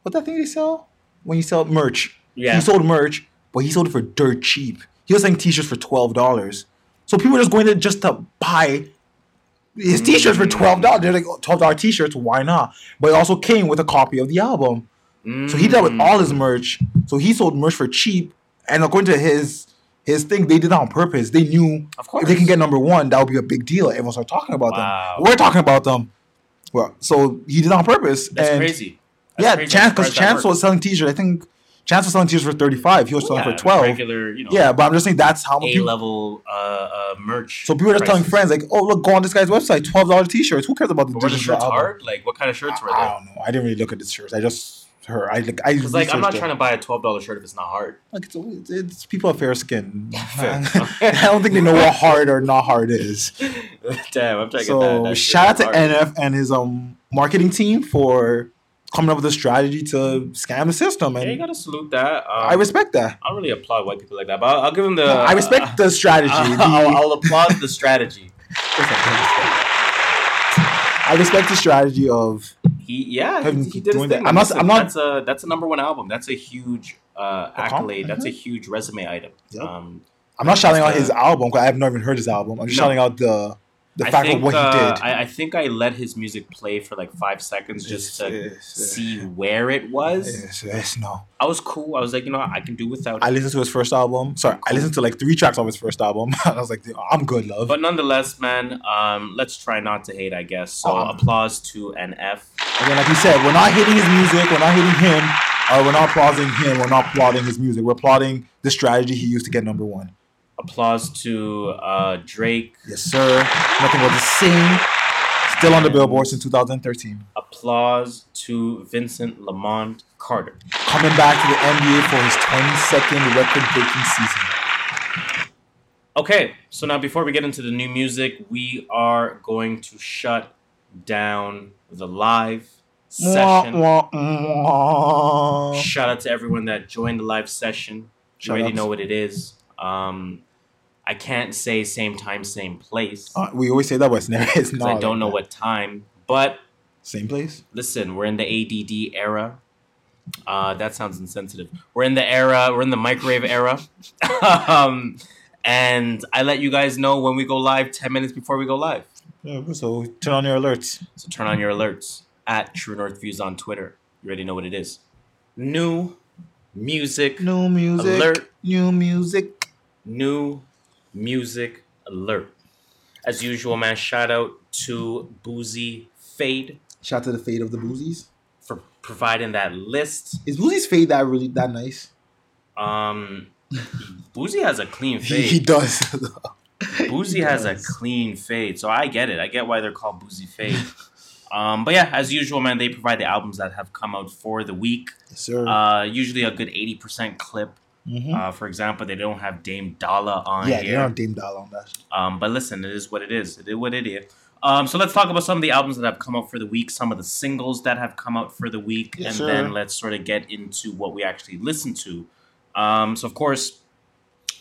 What's that thing they sell? When you sell merch. Yeah. He sold merch, but he sold it for dirt cheap. He was selling t-shirts for $12. So people were just going there just to buy his t-shirts for $12. They're like, oh, $12 t-shirts, why not? But it also came with a copy of the album. So he dealt with all his merch. So he sold merch for cheap, and according to his thing, they did that on purpose. They knew if they can get number one, that would be a big deal. Everyone started talking about them. We're talking about them. Well, so he did it on purpose. That's crazy. That's crazy. Chance was selling t-shirts. I think Chance was selling t-shirts for $35. He was selling for $12. Regular, you know, yeah, but I'm just saying that's how much A-level merch. So people were just telling friends, like, oh, look, go on this guy's website, $12 t-shirts. Who cares about the t-shirts? Were the shirts hard? Like, what kind of shirts were there? I don't know. I didn't really look at the shirts. I just... I'm not trying to buy a $12 shirt if it's not hard. Like it's people of fair skin. I don't think they know what hard or not hard is. Damn, I'm trying to get that. Shout out to NF and his marketing team for coming up with a strategy to scam the system. And yeah, you gotta salute that. I respect that. I don't really applaud white people like that, but I'll give them the. No, I respect the strategy. I'll applaud the strategy. I respect the strategy of. He did his thing. That's a number one album. That's a huge accolade. That's a huge resume item. Yep. I'm not shouting out his album because I have not even heard his album. I'm just shouting out the fact of what he did. I think I let his music play for like 5 seconds just to see where it was. I was cool. I was like, you know, I can do without it. I listened to his first album. I listened to like 3 tracks on his first album. I was like, I'm good, love. But nonetheless, man, let's try not to hate, I guess. So applause to NF. Again, like you said, we're not hating his music. We're not hating him. We're not applauding him. We're not applauding his music. We're applauding the strategy he used to get number one. Applause to Drake. Yes, sir. Nothing Was the Same. Still on the Billboard since 2013. Applause to Vincent Lamont Carter. Coming back to the NBA for his 22nd record-breaking season. Okay, so now before we get into the new music, we are going to shut down with a live session. Shout out to everyone that joined the live session. You already know what it is. I can't say same time, same place. We always say that, but it's not. I don't know what time, but same place. Listen, we're in the ADD era. That sounds insensitive. We're in the microwave era. And I let you guys know when we go live 10 minutes before we go live. Yeah, so turn on your alerts. So turn on your alerts at True North Views on Twitter. You already know what it is. New music alert. As usual, man, shout out to Boozy Fade. Shout out to the Fade of the Boozies for providing that list. Is Boozy's Fade that nice? Boozy has a clean fade. He does. Boozy has a clean fade, so I get it. I get why they're called Boozy Fade. But yeah, as usual, man, they provide the albums that have come out for the week. Yes, sir. Usually a good 80% clip. Mm-hmm. For example, they don't have Dame Dolla on here. Yeah, they don't have Dame Dolla on that. But listen, it is what it is. It is what it is. So let's talk about some of the albums that have come out for the week, some of the singles that have come out for the week, yes, and sir. Then let's sort of get into what we actually listen to. So, of course,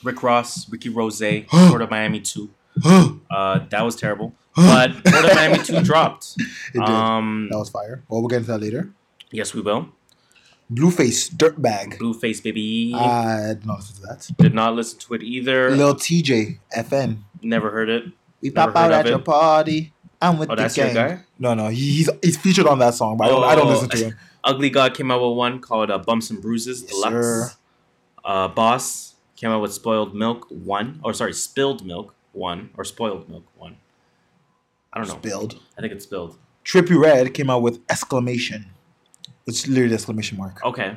Rick Ross, Ricky Rose, Port of Miami 2. That was terrible. But Port of Miami 2 dropped. It did. That was fire. Well, we'll get into that later. Yes, we will. Blueface, Dirtbag. Blueface, baby. I did not listen to that. Did not listen to it either. Lil TJ, FN. Never heard it. We pop out at your party. I'm with the gang. Your guy? No. He's featured on that song, but I don't listen to him. Ugly God came out with one called Bumps and Bruises Deluxe. Sure. Boss came out with Spilled Milk 1 or Spoiled Milk 1. I don't know. Spilled. I think it's Spilled. Trippy Redd came out with Exclamation. It's literally the exclamation mark. Okay.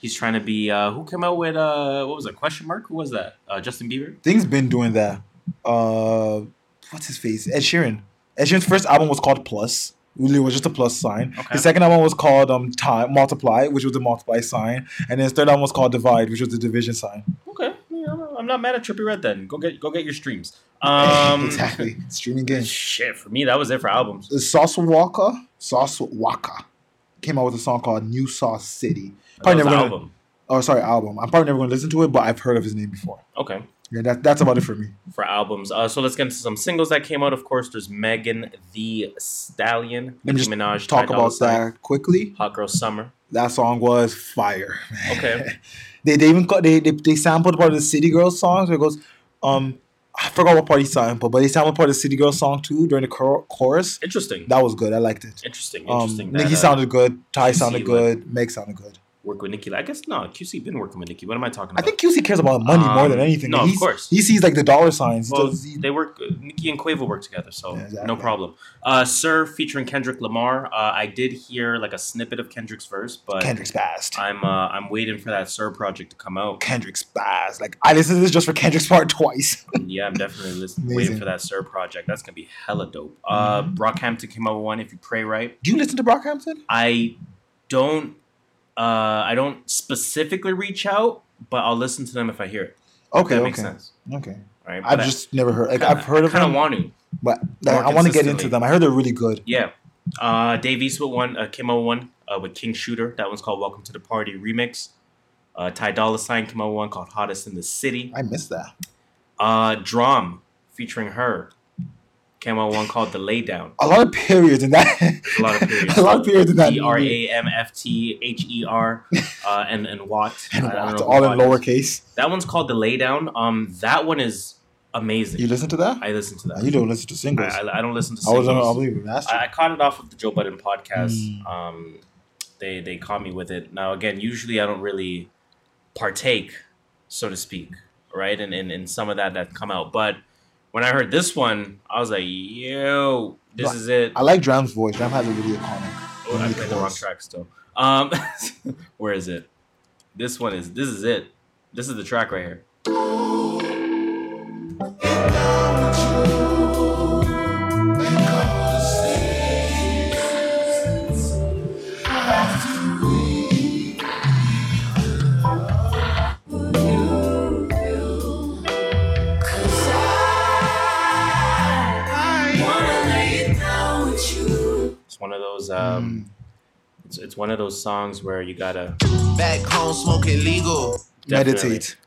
He's trying to be who came out with what was it? Question mark? Who was that? Justin Bieber? Thing's been doing that. What's his face? Ed Sheeran. Ed Sheeran's first album was called Plus. It was just a plus sign. Okay. His second album was called Multiply, which was the multiply sign. And his third album was called Divide, which was the division sign. Okay. Yeah, I'm not mad at Trippy Redd then. Go get your streams. Exactly. Streaming game. Shit, for me, that was it for albums. Sauce Walker came out with a song called New Sauce City. Album. I'm probably never going to listen to it, but I've heard of his name before. Okay. Yeah, that's about it for me. For albums. So let's get into some singles that came out. Of course, there's Meg Thee Stallion. Nicki Minaj. Talk Ty about that quickly. Hot Girl Summer. That song was fire. Okay. they sampled part of the City Girls song. So it goes, I forgot what part he sampled, but they sampled part of the City Girls song too during the chorus. Interesting. That was good. I liked it. Interesting. Nicki sounded good. Ty sounded good. Meg sounded good. Work with Nicki. I guess no. QC been working with Nicki. What am I talking about? I think QC cares about money more than anything. No, of course. He sees like the dollar signs. Well, they work. Nicki and Quavo work together, so yeah, exactly. No problem. Sir featuring Kendrick Lamar. I did hear like a snippet of Kendrick's verse, but Kendrick's passed. I'm waiting for that Sir project to come out. Kendrick's passed. Like I listened to this just for Kendrick's part twice. Yeah, I'm definitely waiting for that Sir project. That's gonna be hella dope. Brockhampton came out with one. If you pray right. Do you listen to Brockhampton? I don't specifically reach out, but I'll listen to them if I hear it. Okay, that makes sense. Okay, all right. I've just never heard. I've heard of them. I kind of want to, but I want to get into them. I heard they're really good. Yeah, Dave Eastwood one, Kimo one with King Shooter. That one's called "Welcome to the Party" remix. Ty Dolla $ign came out one called "Hottest in the City." I missed that. Drom featuring her came out one called The Laydown. A lot of periods in that. A lot of periods in that. DRAMFTHER and Watt. And Watt, all in lowercase. That one's called The Laydown. That one is amazing. You listen to that? I listen to that. No, you don't listen to singles. I don't listen to singles. I caught it off of the Joe Budden podcast. They caught me with it. Now, again, usually I don't really partake, so to speak, right? And some of that come out. But when I heard this one, I was like, yo, this is it. I like Dram's voice. Dram has a really iconic. Oh, I played the wrong track still. Where is it? This is it. This is the track right here. those it's one of those songs where you gotta back home smoking legal. Meditate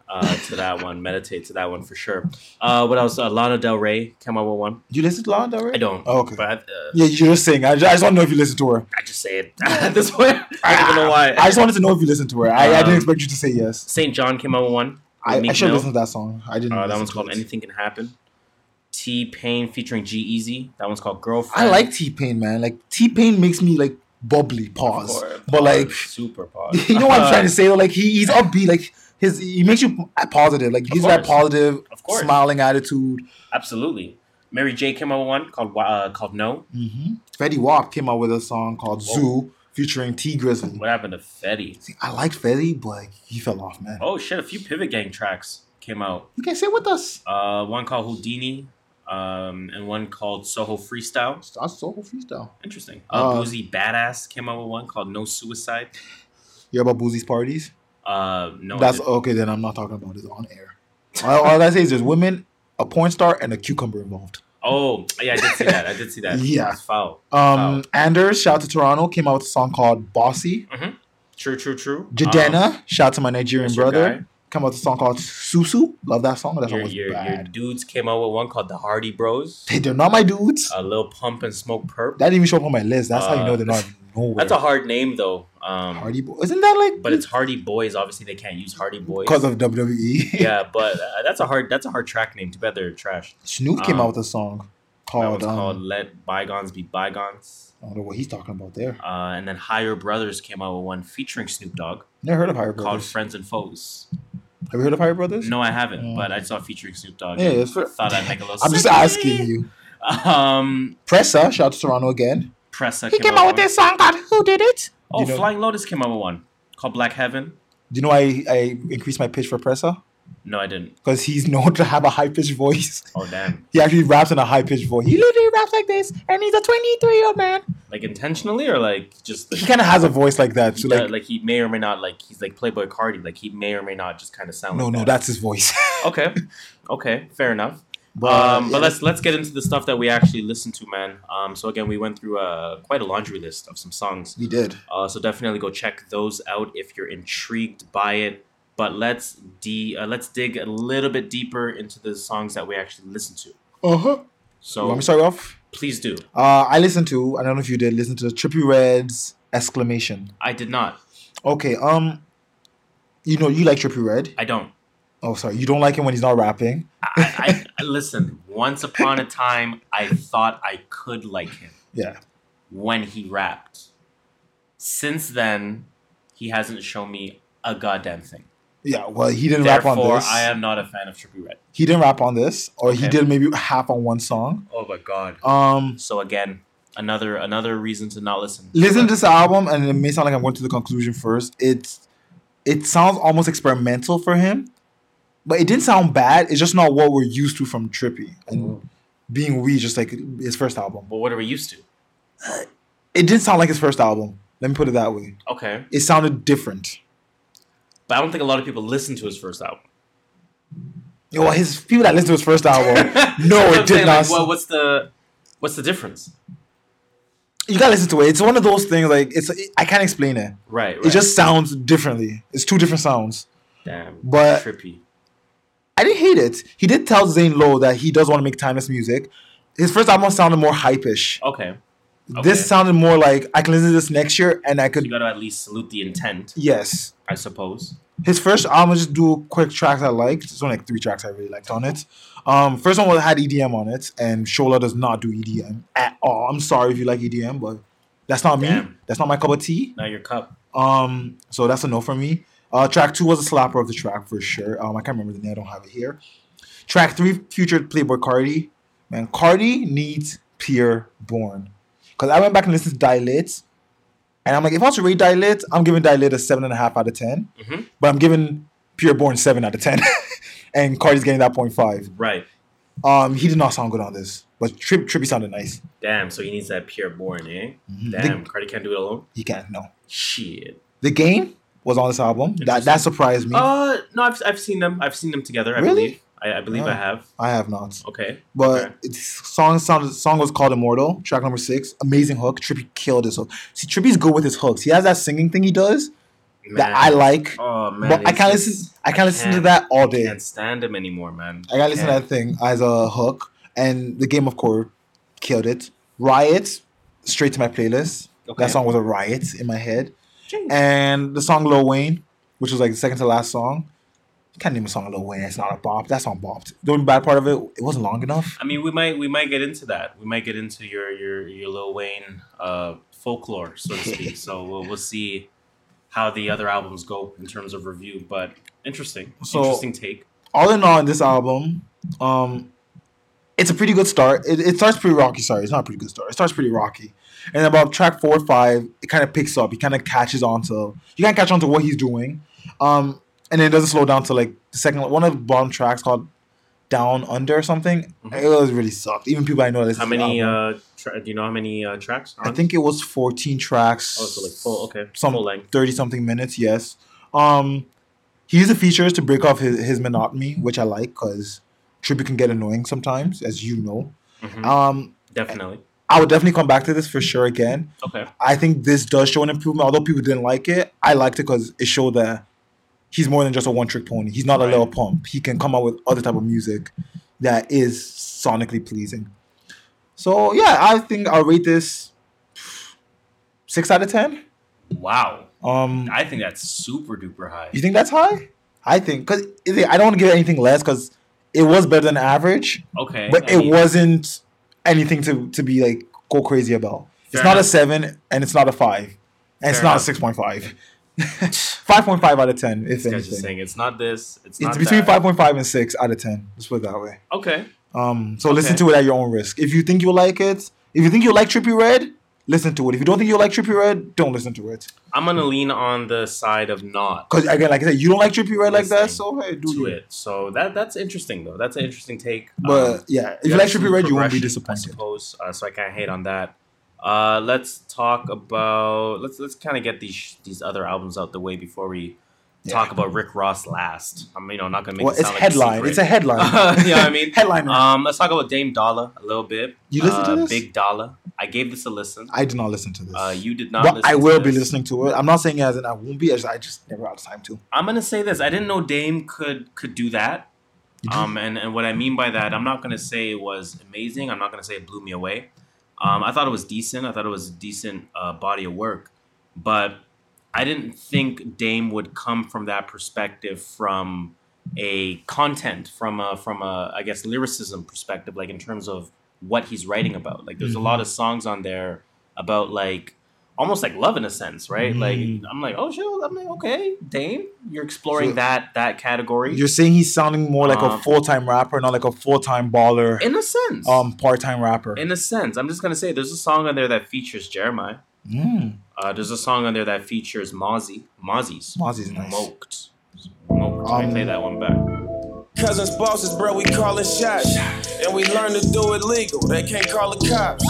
to that one. Meditate to that one for sure. What else? Lana Del Rey came up with one. You listen to Lana Del Rey? I don't. Oh, okay. But, yeah, you're just saying. I just want to know if you listen to her. I just say it at this point. I don't even know why. I just wanted to know if you listen to her. I didn't expect you to say yes. St. John came up with one. I should listen to that song. I didn't. That one's called Anything Can Happen. T-Pain featuring G-Eazy. That one's called Girlfriend. I like T-Pain, man. Like T-Pain makes me like bubbly. Pause. Course, but like super pause. You know what I'm trying to say? Like he's upbeat. Like he makes you positive. Like he's that positive, smiling attitude. Absolutely. Mary J came out with one called No. Mm-hmm. Fetty Wap came out with a song called Zoo featuring T Grizzly. What happened to Fetty? See, I like Fetty, but like, he fell off, man. Oh shit! A few Pivot Gang tracks came out. You can say with us. One called Houdini. And one called Soho Freestyle. Soho Freestyle. Interesting. Boozy Badass came out with one called No Suicide. You heard about Boozy's parties? No. That's okay. Then I'm not talking about it on air. All I say is there's women, a porn star, and a cucumber involved. Oh yeah, I did see that. Yeah, it's foul. Foul. Anders, shout out to Toronto, came out with a song called Bossy. Mm-hmm. True. Jadena, shout out to my Nigerian brother. Come out with a song called Susu. Love that song. That song was bad. Your dudes came out with one called The Hardy Bros. They're not my dudes. A Lil Pump and Smoke Perp. That didn't even show up on my list. That's how you know they're not nowhere. That's a hard name though. Hardy Boys. Isn't that like? But it's Hardy Boys. Obviously, they can't use Hardy Boys because of WWE. Yeah, but that's a hard track name. Too bad they're trash. Snoop came out with a song called Let Bygones Be Bygones. I don't know what he's talking about there. And then Higher Brothers came out with one featuring Snoop Dogg. Never heard of Higher Brothers. Called Friends and Foes. Have you heard of Higher Brothers? No, I haven't, but I saw featuring Snoop Dogg. Yeah, it's for... thought I'd make a little... I'm just asking you. Pressa, shout out to Toronto again. Pressa came out with this song called Who Did It? Oh, you know, Flying Lotus came out with one called Black Heaven. Do you know I increased my pitch for Pressa? No, I didn't. Because he's known to have a high-pitched voice. Oh, damn. He actually raps in a high-pitched voice. He literally raps like this, and he's a 23-year-old man. Like, intentionally, or, like, just... Like, he kind of has a voice like that. So like he may or may not, like, he's like Playboi Carti. Like, he may or may not just kind of sound like that. No, that's his voice. Okay, fair enough. But, but let's get into the stuff that we actually listened to, man. So again, we went through quite a laundry list of some songs. We did. So definitely go check those out if you're intrigued by it. But let's dig a little bit deeper into the songs that we actually listen to. Uh-huh. So you want me to start off? Please do. I listened to, I don't know if you did, listen to Trippy Redd's Exclamation. I did not. Okay. You know, you like Trippy Redd. I don't. Oh, sorry. You don't like him when he's not rapping? I listen, once upon a time, I thought I could like him. Yeah. When he rapped. Since then, he hasn't shown me a goddamn thing. Yeah, well, he didn't rap on this. I am not a fan of Trippy Redd. He didn't rap on this, or he did maybe half on one song. Oh my god. So again, another reason to not listen. Listen to this album, and it may sound like I'm going to the conclusion first. It sounds almost experimental for him, but it didn't sound bad. It's just not what we're used to from Trippy, and being just like his first album. Well, what are we used to? It didn't sound like his first album. Let me put it that way. Okay. It sounded different. But I don't think a lot of people listen to his first album. Well, his people that listen to his first album, it did not. Like, well, what's the difference? You gotta listen to it. It's one of those things. Like I can't explain it. Right. It just sounds differently. It's two different sounds. Damn. But Trippy. I didn't hate it. He did tell Zane Lowe that he does want to make timeless music. His first album sounded more hype-ish. Okay. This sounded more like I can listen to this next year and I could. So you gotta at least salute the intent. Yes. I suppose. His first album, just do quick tracks I liked. There's only like 3 tracks I really liked on it. First one had EDM on it, and Shola does not do EDM at all. I'm sorry if you like EDM, but that's not me. That's not my cup of tea. Not your cup. So that's a no for me. Track 2 was a slapper of the track for sure. I can't remember the name. I don't have it here. Track 3 featured Playboi Carti. Man, Carti needs Pure Born. Because I went back and listened to Dilate. And I'm like, if I was to rate Dilate, I'm giving Dilate a 7.5 out of 10. Mm-hmm. But I'm giving Pure Born 7 out of 10. And Carti's getting that 0.5. Right. He did not sound good on this. But Trippy sounded nice. Damn, so he needs that Pure Born, eh? Mm-hmm. Damn, Carti can't do it alone? He can't, no. Shit. The Game was on this album. That surprised me. No, I've seen them. I've seen them together, I believe. I believe I have. I have not. Okay. But its song was called Immortal, track number 6. Amazing hook. Trippy killed his hook. See, Trippy's good with his hooks. He has that singing thing he does that I like. Oh, man. But I can't listen to that all day. I can't stand him anymore, man. I gotta listen to that thing as a hook. And The Game, of course, killed it. Riot, straight to my playlist. Okay. That song was a riot in my head. Jeez. And the song Lil Wayne, which was like the second to last song. You can't name a song Lil Wayne. It's not a bop. That song bopped. The only bad part of it, it wasn't long enough. I mean, we might get into that. We might get into your Lil Wayne folklore, so to speak. So we'll see how the other albums go in terms of review. But interesting take. All in all, in this album, it's a pretty good start. It starts pretty rocky. Sorry, it's not a pretty good start. It starts pretty rocky. And about track 4 or 5, it kind of picks up. He kind of catches on to... You kind of catch on to what he's doing. And then it doesn't slow down to, like, the second... One of the bottom tracks called Down Under or something. Mm-hmm. It was really sucked. Even people I know... How many... do you know how many tracks? I think it was 14 tracks. Oh, so, like, full... Okay. Some full length. 30-something minutes, yes. He used the features to break off his monotony, which I like, because Trippy can get annoying sometimes, as you know. Mm-hmm. Definitely. I would definitely come back to this for sure again. Okay. I think this does show an improvement. Although people didn't like it, I liked it because it showed that he's more than just a one-trick pony. He's not a Lil Pump. He can come out with other type of music that is sonically pleasing. So, yeah, I think I'll rate this 6 out of 10. Wow. I think that's super-duper high. You think that's high? I think. Because I don't want to give it anything less because it was better than average. Okay. But it wasn't... anything to be like go crazy about. Fair enough. Not a 7 and it's not a 5 and it's not a 6.5. 5.5 out of 10. If anything, just saying it's not this. It's not between that. 5.5 and 6 out of 10. Let's put it that way. Okay. So listen to it at your own risk. If you think you'll like it, if you think you'll like Trippy Redd, listen to it. If you don't think you'll like Trippy Redd, don't listen to it. I'm gonna lean on the side of not. Because again, like I said, you don't like Trippy Redd like that, so hey, do it. So that's interesting though. That's an interesting take. But yeah, if you like Trippy Redd, you won't be disappointed. I suppose. So I can't hate on that. Let's talk about. Let's kind of get these other albums out the way before we talk about Rick Ross last. I'm not gonna make it sound like headline. It's a headline. You know what I mean? Headline. Let's talk about Dame Dolla a little bit. You listen to this? Big Dolla. I gave this a listen. I did not listen to this. You did not listen to this. I will be listening to it. I'm not saying as in I won't be. I just never had time to. I'm going to say this. I didn't know Dame could do that. And what I mean by that, I'm not going to say it was amazing. I'm not going to say it blew me away. I thought it was decent. I thought it was a decent body of work. But I didn't think Dame would come from that perspective from a content, from a I guess, lyricism perspective, like in terms of what he's writing about. Like there's a lot of songs on there about like almost like love in a sense, right? Like I'm like, oh shit, I'm like, okay, Dame, you're exploring that category. You're saying he's sounding more like a full-time rapper, not like a full-time baller. In a sense. Part-time rapper. In a sense. I'm just gonna say there's a song on there that features Jeremiah. Mm. There's a song on there that features Mozzie. Mozzie's nice. Moked. Let me play that one back. Cousins, bosses, bro, we call it shots. And we learn to do it legal. They can't call the cops.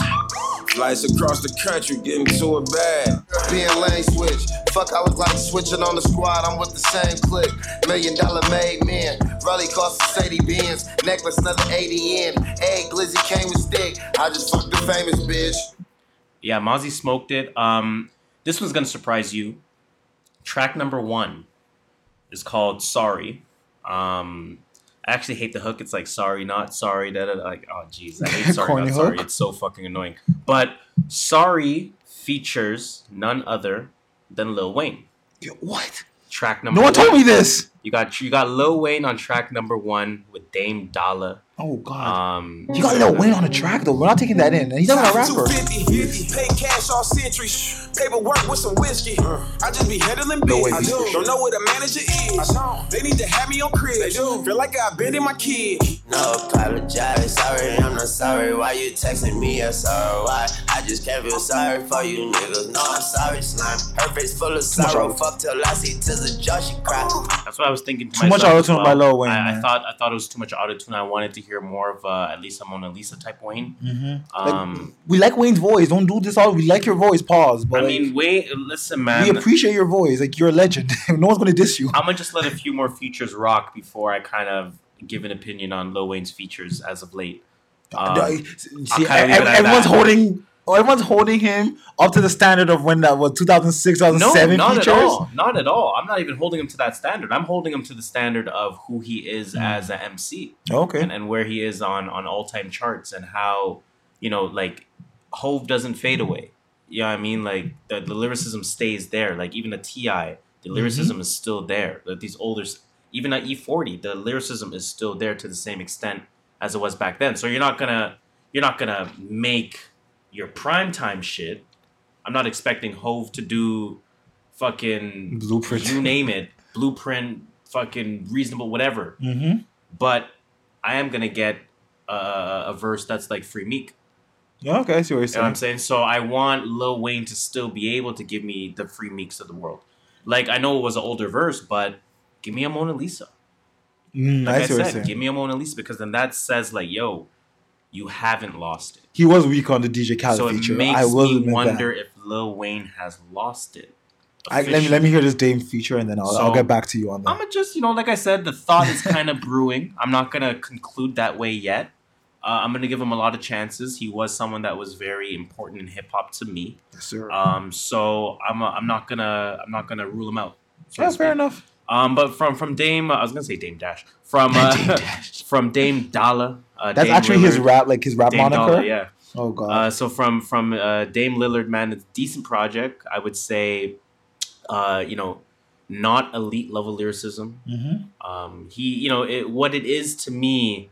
Flights across the country, getting to it bad. Being lane switch. Fuck, I look like switching on the squad. I'm with the same clique. $1 million made men. Raleigh cost us 80 bins. Necklace, another 80 in. Egg, glizzy came with stick. I just fucked the famous bitch. Yeah, Mozzie smoked it. This one's going to surprise you. Track number 1 is called Sorry. I actually hate the hook. It's like, sorry, not sorry. Da-da-da. Like, oh, jeez. I hate sorry, not sorry. It's so fucking annoying. But Sorry features none other than Lil Wayne. What? Track number one. No one told me this. You got Lil Wayne on track number 1 with Dame Dolla. Oh, God. You got Lil Wayne on a track, though. We're not taking that in. He's not a rapper. 250, pay cash all centuries. Paperwork with some whiskey. I just be handling business. I don't know what a manager is. I know. They need to have me on crib. They do. Feel like I've been in my kid. No, apologize. Sorry, I'm not sorry. Why you texting me? I'm sorry. Why? I just can't feel sorry for you niggas. No, I'm sorry, slime. Her face full of sorrow. Fuck till I see Tizza Josh, she cry. That's what I was thinking to myself. Too much auto-tune by Lil Wayne. I thought it was too much auto-tune. I wanted to hear more of at least a Mona Lisa type Wayne. Mm-hmm. We like Wayne's voice. Don't do this all. We like your voice. Pause. But Wayne. Listen, man. We appreciate your voice. Like you're a legend. No one's gonna diss you. I'm gonna just let a few more features rock before I kind of give an opinion on Lil Wayne's features as of late. See, everyone's holding him up to the standard of when that was 2006, 2007 features. At all. Not at all. I'm not even holding him to that standard. I'm holding him to the standard of who he is as an MC. Okay. And where he is on all-time charts and how, you know, like, Hove doesn't fade away. You know what I mean? Like, the lyricism stays there. Like, even a T.I., the lyricism is still there. Like, these older... Even at E40, the lyricism is still there to the same extent as it was back then. So you're not gonna make your primetime shit. I'm not expecting Hove to do fucking Blueprint. You name it, Blueprint, fucking Reasonable, whatever. Mm-hmm. But I am gonna get a verse that's like Free Meek. Yeah, okay, I see what you're saying. You know what I'm saying? So I want Lil Wayne to still be able to give me the Free Meeks of the world. Like, I know it was an older verse, but give me a Mona Lisa. Like I said, give me a Mona Lisa, because then that says, like, yo, you haven't lost it. He was weak on the DJ Khaled feature. So it makes me wonder if Lil Wayne has lost it. Let me hear this Dame feature, and then I'll get back to you on that. I'm just, you know, like I said, the thought is kind of brewing. I'm not going to conclude that way yet. I'm going to give him a lot of chances. He was someone that was very important in hip-hop to me. Yes, sir. So I'm not gonna rule him out. So yeah, fair enough. But from Dame, I was gonna say Dame Dash. From Dame Dolla. That's Dame actually Lillard, his rap Dame moniker. Dolla, yeah. Oh god. So from Dame Lillard, man, it's a decent project. I would say, you know, not elite level lyricism. Mm-hmm. What it is to me,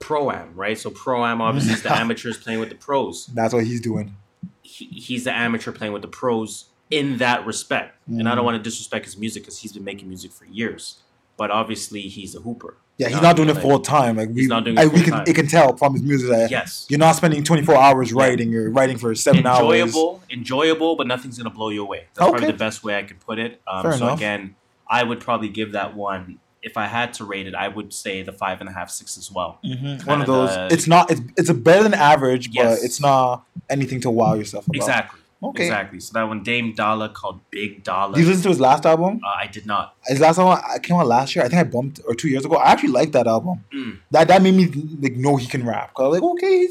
pro-am, right? So pro-am obviously is the amateurs playing with the pros. That's what he's doing. He's the amateur playing with the pros. In that respect, and I don't want to disrespect his music because he's been making music for years, but obviously he's a hooper. Yeah, he's not doing it full time. Like we can tell from his music that you're not spending 24 hours writing. You're writing for 7 hours. Enjoyable, but nothing's gonna blow you away. That's probably the best way I could put it. Fair enough. Again, I would probably give that one. If I had to rate it, I would say the 5.5, 6 as well. Mm-hmm. One of those. It's a better than average, but it's not anything to wow yourself about. Exactly. Okay. Exactly. So that one, Dame Dolla, called Big Dolla. Did you listen to his last album? I did not. His last album came out last year. I think I bumped or 2 years ago. I actually liked that album. That made me like know he can rap. Cause I was like, okay.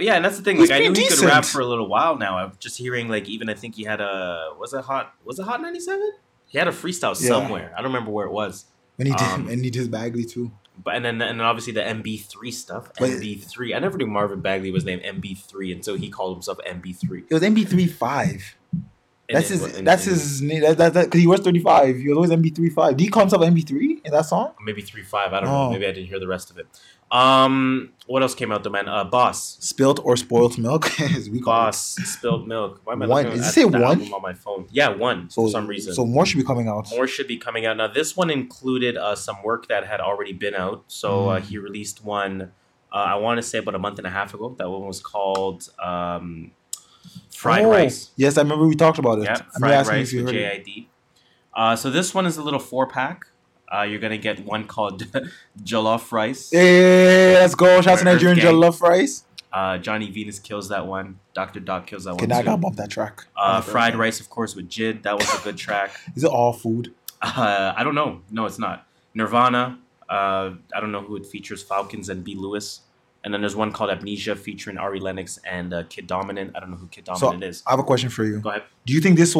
Yeah, and that's the thing. Like I knew he could rap for a little while now. I'm just hearing like even I think he had a was it Hot 97? He had a freestyle somewhere. I don't remember where it was. And he did his Bagley too. But and then obviously the MB3 stuff. MB3. I never knew Marvin Bagley was named MB3 until he called himself MB3. It was MB35. That's his name. Because he was 35. He was always MB35. Did he call himself MB3 in that song? Maybe 35. I don't know. Maybe I didn't hear the rest of it. What else came out though, man? Boss. Spilled or Spoiled Milk. Boss. Spilled Milk. Why am I looking at that album on my phone? Yeah, one. So, for some reason. So more should be coming out. Now this one included some work that had already been out. So he released one. I want to say about a month and a half ago. That one was called Fried Rice. Yes, I remember we talked about it. Yeah, Fried Rice with JID. So this one is a little 4-pack. You're going to get one called Jollof Rice. Hey, let's go. Shout out to Nigerian Jollof Rice. Johnny Venus kills that one. Dr. Doc kills that one. Now I got to bump that track. Fried Rice, of course, with Jid. That was a good track. Is it all food? I don't know. No, it's not. Nirvana. I don't know who it features. Falcons and B. Lewis. And then there's one called Amnesia featuring Ari Lennox and Kid Dominant. I don't know who Kid Dominant is. I have a question for you. Go ahead. Do you think these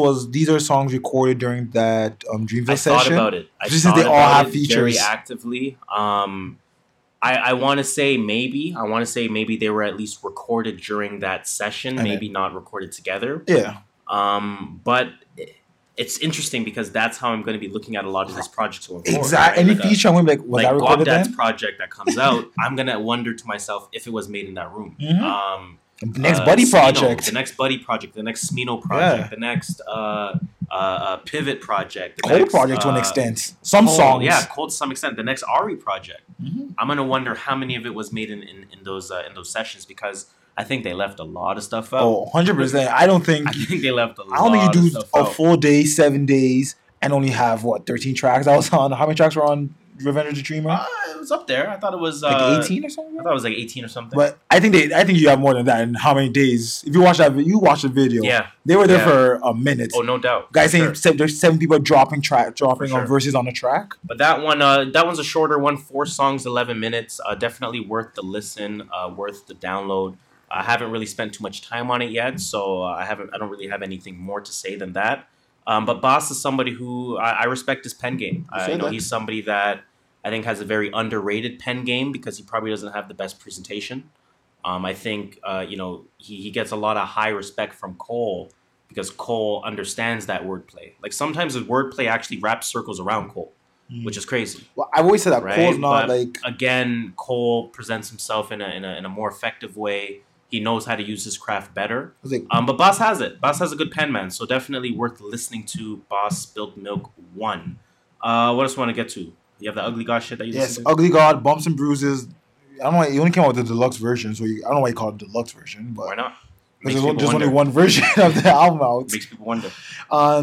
are songs recorded during that Dreamville session? I thought about it. They all have features. Very actively. I want to say maybe. I want to say maybe they were at least recorded during that session. Maybe not recorded together. Yeah. But it's interesting because that's how I'm going to be looking at a lot of these projects going forward. Exactly. Right? Any feature I'm going to be like, was that recorded then? Like Gogdat's project that comes out, I'm going to wonder to myself if it was made in that room. Mm-hmm. The next Smino project, the next Pivot project. The Cold next, project to an extent. Some songs. Yeah, Cold to some extent. The next Ari project. Mm-hmm. I'm going to wonder how many of it was made in those sessions because I think they left a lot of stuff out. Oh, 100%. I think they left a lot of stuff out. I don't think you do a full day, 7 days, and only have, 13 tracks. I was on, how many tracks were on Revenge of the Dreamer? It was up there. I thought it was like 18 or something. I thought it was like 18 or something. But I think you have more than that. And how many days? If you watch that, you watch the video. Yeah, they were there for a minute. Oh, no doubt. Guys saying there's 7 people dropping on verses on the track. But that one, that one's a shorter one. 4 songs, 11 minutes. Definitely worth the listen. Worth the download. I haven't really spent too much time on it yet, so I don't really have anything more to say than that. But Boss is somebody who I respect his pen game. I know he's somebody that I think has a very underrated pen game because he probably doesn't have the best presentation. I think he gets a lot of high respect from Cole because Cole understands that wordplay. Like sometimes his wordplay actually wraps circles around Cole, which is crazy. Well, I've always said that, right? Cole's not again, Cole presents himself in a more effective way. He knows how to use his craft better. But Boss has it. Boss has a good pen, man. So definitely worth listening to Boss Spilled Milk 1. What else do you want to get to? You have the Ugly God shit that you listened to? Yes, Ugly God, Bumps and Bruises. I don't know. He only came out with the deluxe version. So I don't know why you call it the deluxe version. But why not? Because there's only one version of the album out. Makes people wonder.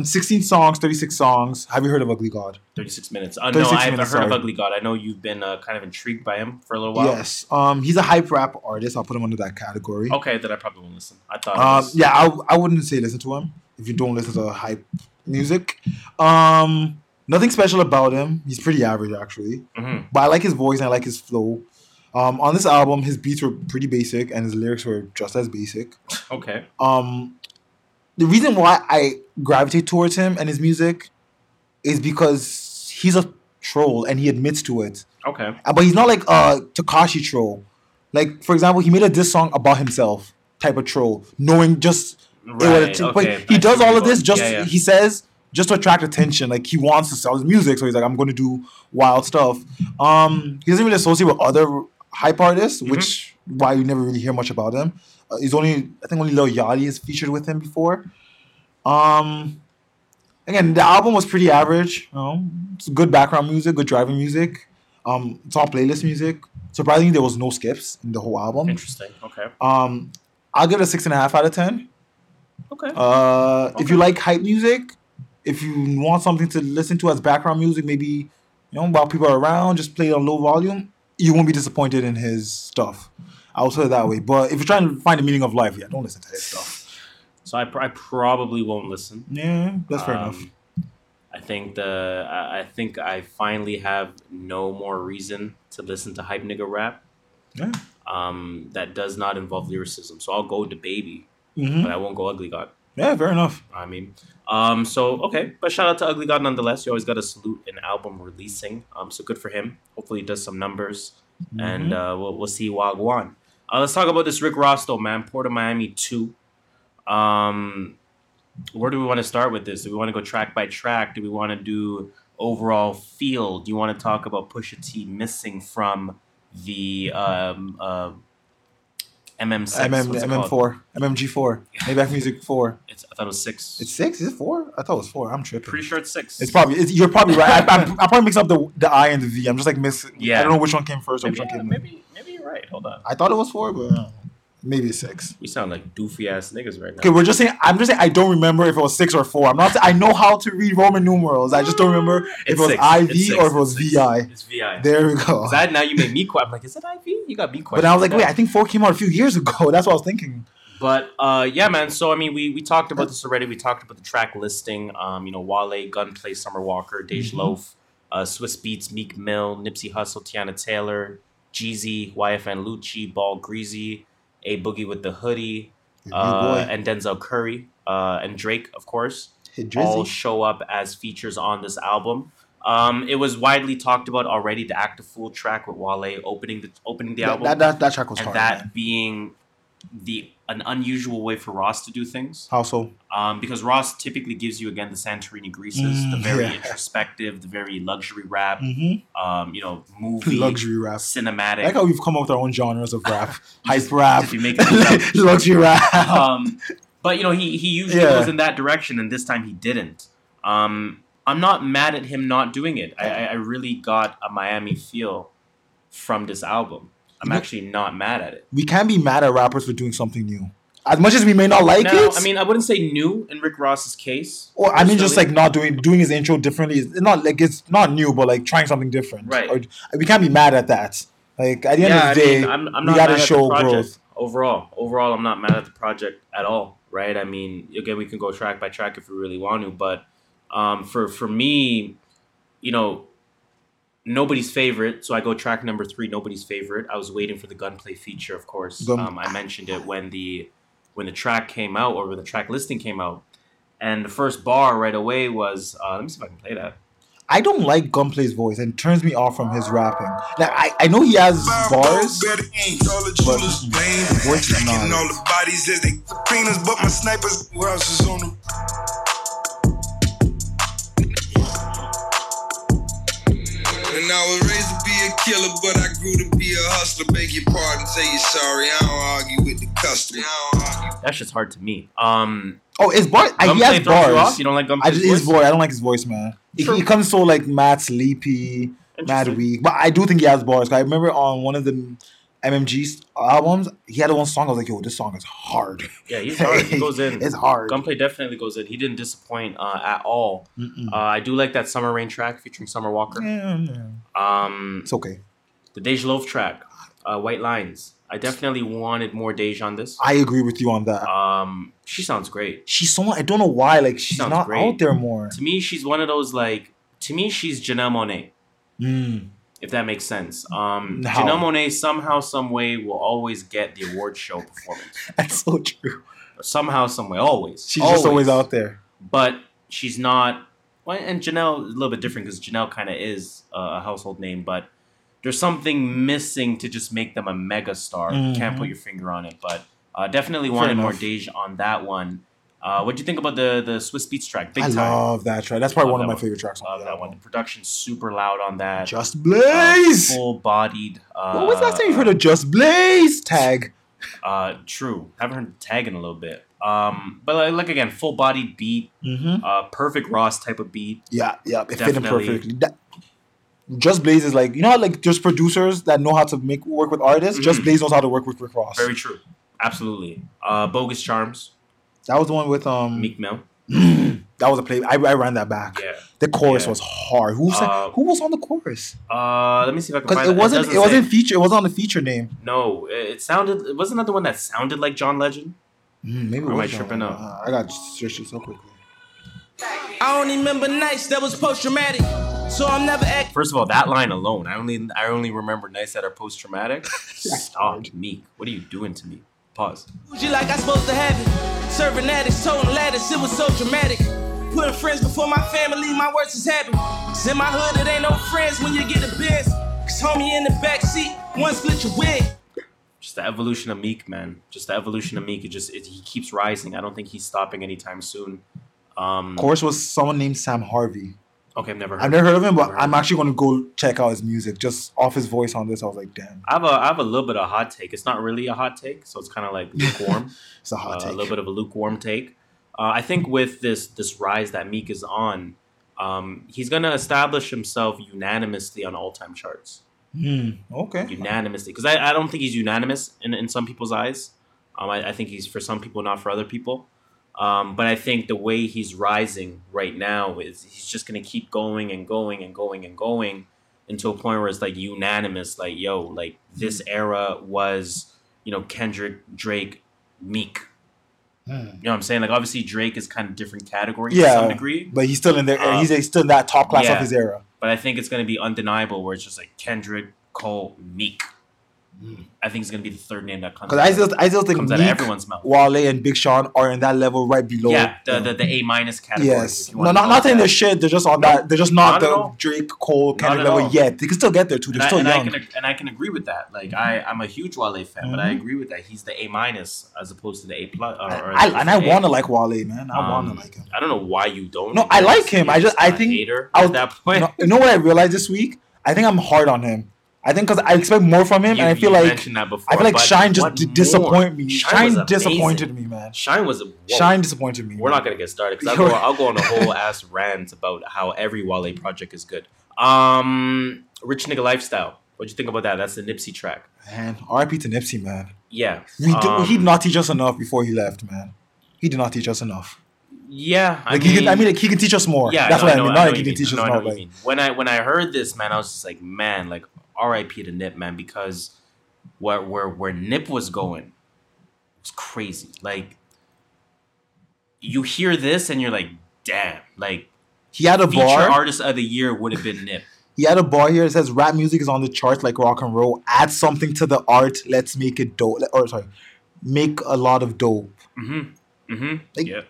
16 songs, 36 songs. Have you heard of Ugly God? 36 minutes. No, I haven't heard of Ugly God. I know you've been kind of intrigued by him for a little while. Yes. He's a hype rap artist. I'll put him under that category. Okay, then I probably won't listen. I thought I wouldn't say listen to him if you don't listen to hype music. Nothing special about him. He's pretty average, actually. Mm-hmm. But I like his voice and I like his flow. On this album, his beats were pretty basic and his lyrics were just as basic. Okay. The reason why I gravitate towards him and his music is because he's a troll and he admits to it. Okay. But he's not like a Tekashi troll. Like, for example, he made a diss song about himself type of troll, knowing just... Right, okay. He does all of this he says... just to attract attention. Like, he wants to sell his music, so he's like, I'm going to do wild stuff. He doesn't really associate with other hype artists, which why you never really hear much about him. I think only Lil Yachty is featured with him before. Again, the album was pretty average. It's good background music, good driving music. It's all playlist music. Surprisingly, there was no skips in the whole album. Interesting, okay. I'll give it a 6.5 out of 10. Okay. If you like hype music... if you want something to listen to as background music, maybe while people are around, just play it on low volume, you won't be disappointed in his stuff. I'll say it that way. But if you're trying to find the meaning of life, don't listen to his stuff. So I probably won't listen. Yeah, that's fair enough. I think I finally have no more reason to listen to hype nigga rap. Yeah. That does not involve lyricism. So I'll go to DaBaby, but I won't go Ugly God. Yeah, fair enough. I mean, but shout out to Ugly God nonetheless. You always got to salute an album releasing. So good for him. Hopefully he does some numbers, and we'll see Wagwan. Let's talk about this Rick Ross though, man. Port of Miami 2. Where do we want to start with this? Do we want to go track by track? Do we want to do overall feel? Do you want to talk about Pusha T missing from the MMG4. Maybach Music 4. I thought it was 6. It's 6? Is it 4? I thought it was 4. I'm tripping. Pretty sure it's 6. You're probably right. I probably mixed up the I and the V. I'm just like missing. Yeah. I don't know which one came first or which one came. Maybe you're right. Hold on. I thought it was 4, but maybe it's 6. We sound like doofy ass niggas right now. Okay, I'm just saying I don't remember if it was 6 or 4. I know how to read Roman numerals. I just don't remember if it was IV or if it was VI. It's VI. There we go. Now you made me quiet. I'm like, is it IV? You got me quiet. But I was like, wait, I think 4 came out a few years ago. That's what I was thinking. But yeah, man. So I mean, we talked about this already. We talked about the track listing. Wale, Gunplay, Summer Walker, Dej Loaf, Swiss Beats, Meek Mill, Nipsey Hussle, Tiana Taylor, Jeezy, YFN Lucci, Ball Greasy, A Boogie with the Hoodie, and Denzel Curry, and Drake, of course, all show up as features on this album. It was widely talked about already, the Act a Fool track with Wale opening the album. That track was hard. That being an unusual way for Ross to do things. How so? Because Ross typically gives you, again, the Santorini greases, the very introspective, the very luxury rap, movie, luxury rap, cinematic. I like how we've come up with our own genres of rap. Hype rap, if you make it luxury rap. But, he usually goes in that direction, and this time he didn't. I'm not mad at him not doing it. I really got a Miami feel from this album. I'm actually not mad at it. We can't be mad at rappers for doing something new. As much as we may not like it. I mean, I wouldn't say new in Rick Ross's case. Or I mean, just like not doing his intro differently. It's not like it's not new, but like trying something different. Right. Or, we can't be mad at that. Like at the end of the day, I'm not mad at the project growth. Overall, I'm not mad at the project at all. Right. I mean, again, we can go track by track if we really want to, but for me, you know, nobody's favorite. So I go track number 3, nobody's favorite. I was waiting for the gunplay feature, of course. I mentioned it when the track came out, or when the track listing came out. And the first bar right away was, let me see if I can play that. I don't like Gunplay's voice, and it turns me off from his rapping. Like, I know he has bars, but the voice is not. And I was raised to be a killer, but I grew to be a hustler. Beg your pardon, say you're sorry. I don't argue with the customer. That shit's hard to me. His bars. He has bars. You don't like Gunplay's voice? His voice. I don't like his voice, man. He comes so like mad sleepy, mad weak. But I do think he has bars. I remember on one of the MMG albums, he had one song. I was like, yo, this song is hard. Yeah, he's hard. He goes in. It's hard. Gunplay definitely goes in. He didn't disappoint at all. I do like that Summer Rain track featuring Summer Walker. It's okay. The Deja Loaf track, White Lines. I definitely wanted more Deja on this. I agree with you on that. She sounds great. She's someone, I don't know why, like she's not great. Out there more. To me, she's one of those, like, to me, she's Janelle Monáe. If that makes sense. Janelle Monáe somehow, some way will always get the award show performance. That's so true. Somehow, some way, always. She's always. Just always out there. But she's not. Well, and Janelle is a little bit different because Janelle kind of is a household name, but there's something missing to just make them a mega star. You can't put your finger on it, but definitely wanted more Deja on that one. What do you think about the Swiss Beats track? Big Time. I love that track. That's probably one of my favorite tracks. Love that one. The production's super loud on that. Just Blaze. Full-bodied. What was the last time you've heard of Just Blaze? Tag. True. Haven't heard Tag in a little bit. But like again, full-bodied beat. Perfect Ross type of beat. Yeah. It fit him perfectly. Just Blaze is like, you know how like there's producers that know how to work with artists? Just Blaze knows how to work with Rick Ross. Very true. Absolutely. Bogus Charms. That was the one with Meek Mill. That was a play. I ran that back. Yeah. The chorus was hard. Who was on the chorus? Let me see if I can find it. It wasn't on the feature name. No, it wasn't that the one that sounded like John Legend? Maybe it was. Or am I tripping up? I got to search it so quickly. I only remember nights that was post-traumatic, so I'm never act. First of all, that line alone, I only remember nights that are post-traumatic. Stop, Meek. What are you doing to me? Pause. You like I supposed to have it. Serving addicts, toting ladders, it was so dramatic. Putting friends before my family, my worst is happy. Cause in my hood, it ain't no friends when you get a biz. Cause homie in the backseat, one split your wig. Just the evolution of Meek, man. He keeps rising. I don't think he's stopping anytime soon. Of course, was someone named Sam Harvey. Okay, I've never heard of him, but I'm actually going to go check out his music. Just off his voice on this, I was like, damn. I have a little bit of a hot take. It's not really a hot take, so it's kind of like lukewarm. It's a hot take. A little bit of a lukewarm take. I think with this rise that Meek is on, he's going to establish himself unanimously on all-time charts. Okay. Unanimously. Because I don't think he's unanimous in some people's eyes. I think he's for some people, not for other people. But I think the way he's rising right now is he's just going to keep going and going and going and going until a point where it's like unanimous. Like, yo, like this era was, you know, Kendrick, Drake, Meek. You know what I'm saying? Like, obviously, Drake is kind of different category to some degree. But he's still in there. He's still in that top class of his era. But I think it's going to be undeniable where it's just like Kendrick, Cole, Meek. I think it's going to be the third name that comes out. Because I still think Meek, out of everyone's mouth. Wale, and Big Sean are in that level right below. Yeah, the A- category. Yes. No, not saying they're shit. They're just on that. They're just not the Drake, Cole, Kendrick level yet. They can still get there, too. They're still young. I can agree with that. Like, I'm a huge Wale fan, but I agree with that. He's the A- as opposed to the A+. I want to like Wale, man. I want to like him. I don't know why you don't. No, I like him. I think... hater at that point. You know what I realized this week? I think I'm hard on him. I think because I expect more from him, and I feel like Shine just disappointed me. Shine disappointed me, man. Shine disappointed me. We're not gonna get started because I'll go on a whole ass rant about how every Wale project is good. Rich Nigga Lifestyle. What'd you think about that? That's the Nipsey track. Man, RIP to Nipsey, man. Yeah. He did not teach us enough before he left, man. He did not teach us enough. Yeah. He can teach us more. Yeah, that's what I mean. Not like he can teach us more. When I heard this, man, I was just like, man, like RIP to Nip, man, because where Nip was going was crazy. Like, you hear this and you're like, damn. Like, he had a bar. Feature artist of the year would have been Nip. He had a bar here that says rap music is on the charts like rock and roll. Add something to the art. Let's make it dope. Make a lot of dope. Mm-hmm. Mm-hmm. Like, yeah.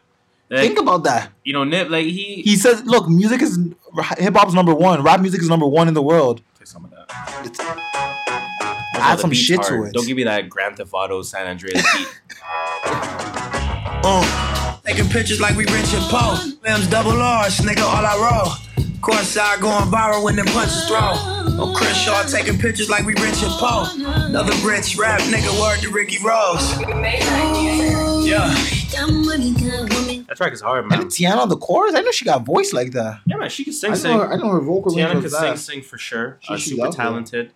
Like, think about that. You know, Nip, like he says, look, music is hip hop's number one. Rap music is number one in the world. Take some of that. Add some shit to it. Don't give me that Grand Theft Auto San Andreas beat. Taking pictures like we rich and poor. Lambs double R's, nigga, all I roll. Courtside going viral when them punches thrown. On Crenshaw taking pictures like we rich and poor. Another rich rap nigga, word to Ricky Ross. Yeah. That track is hard, man. And Tiana on the chorus? I know she got voice like that. Yeah, man, she can sing. I know her vocal range. Tiana can sing for sure. Super talented.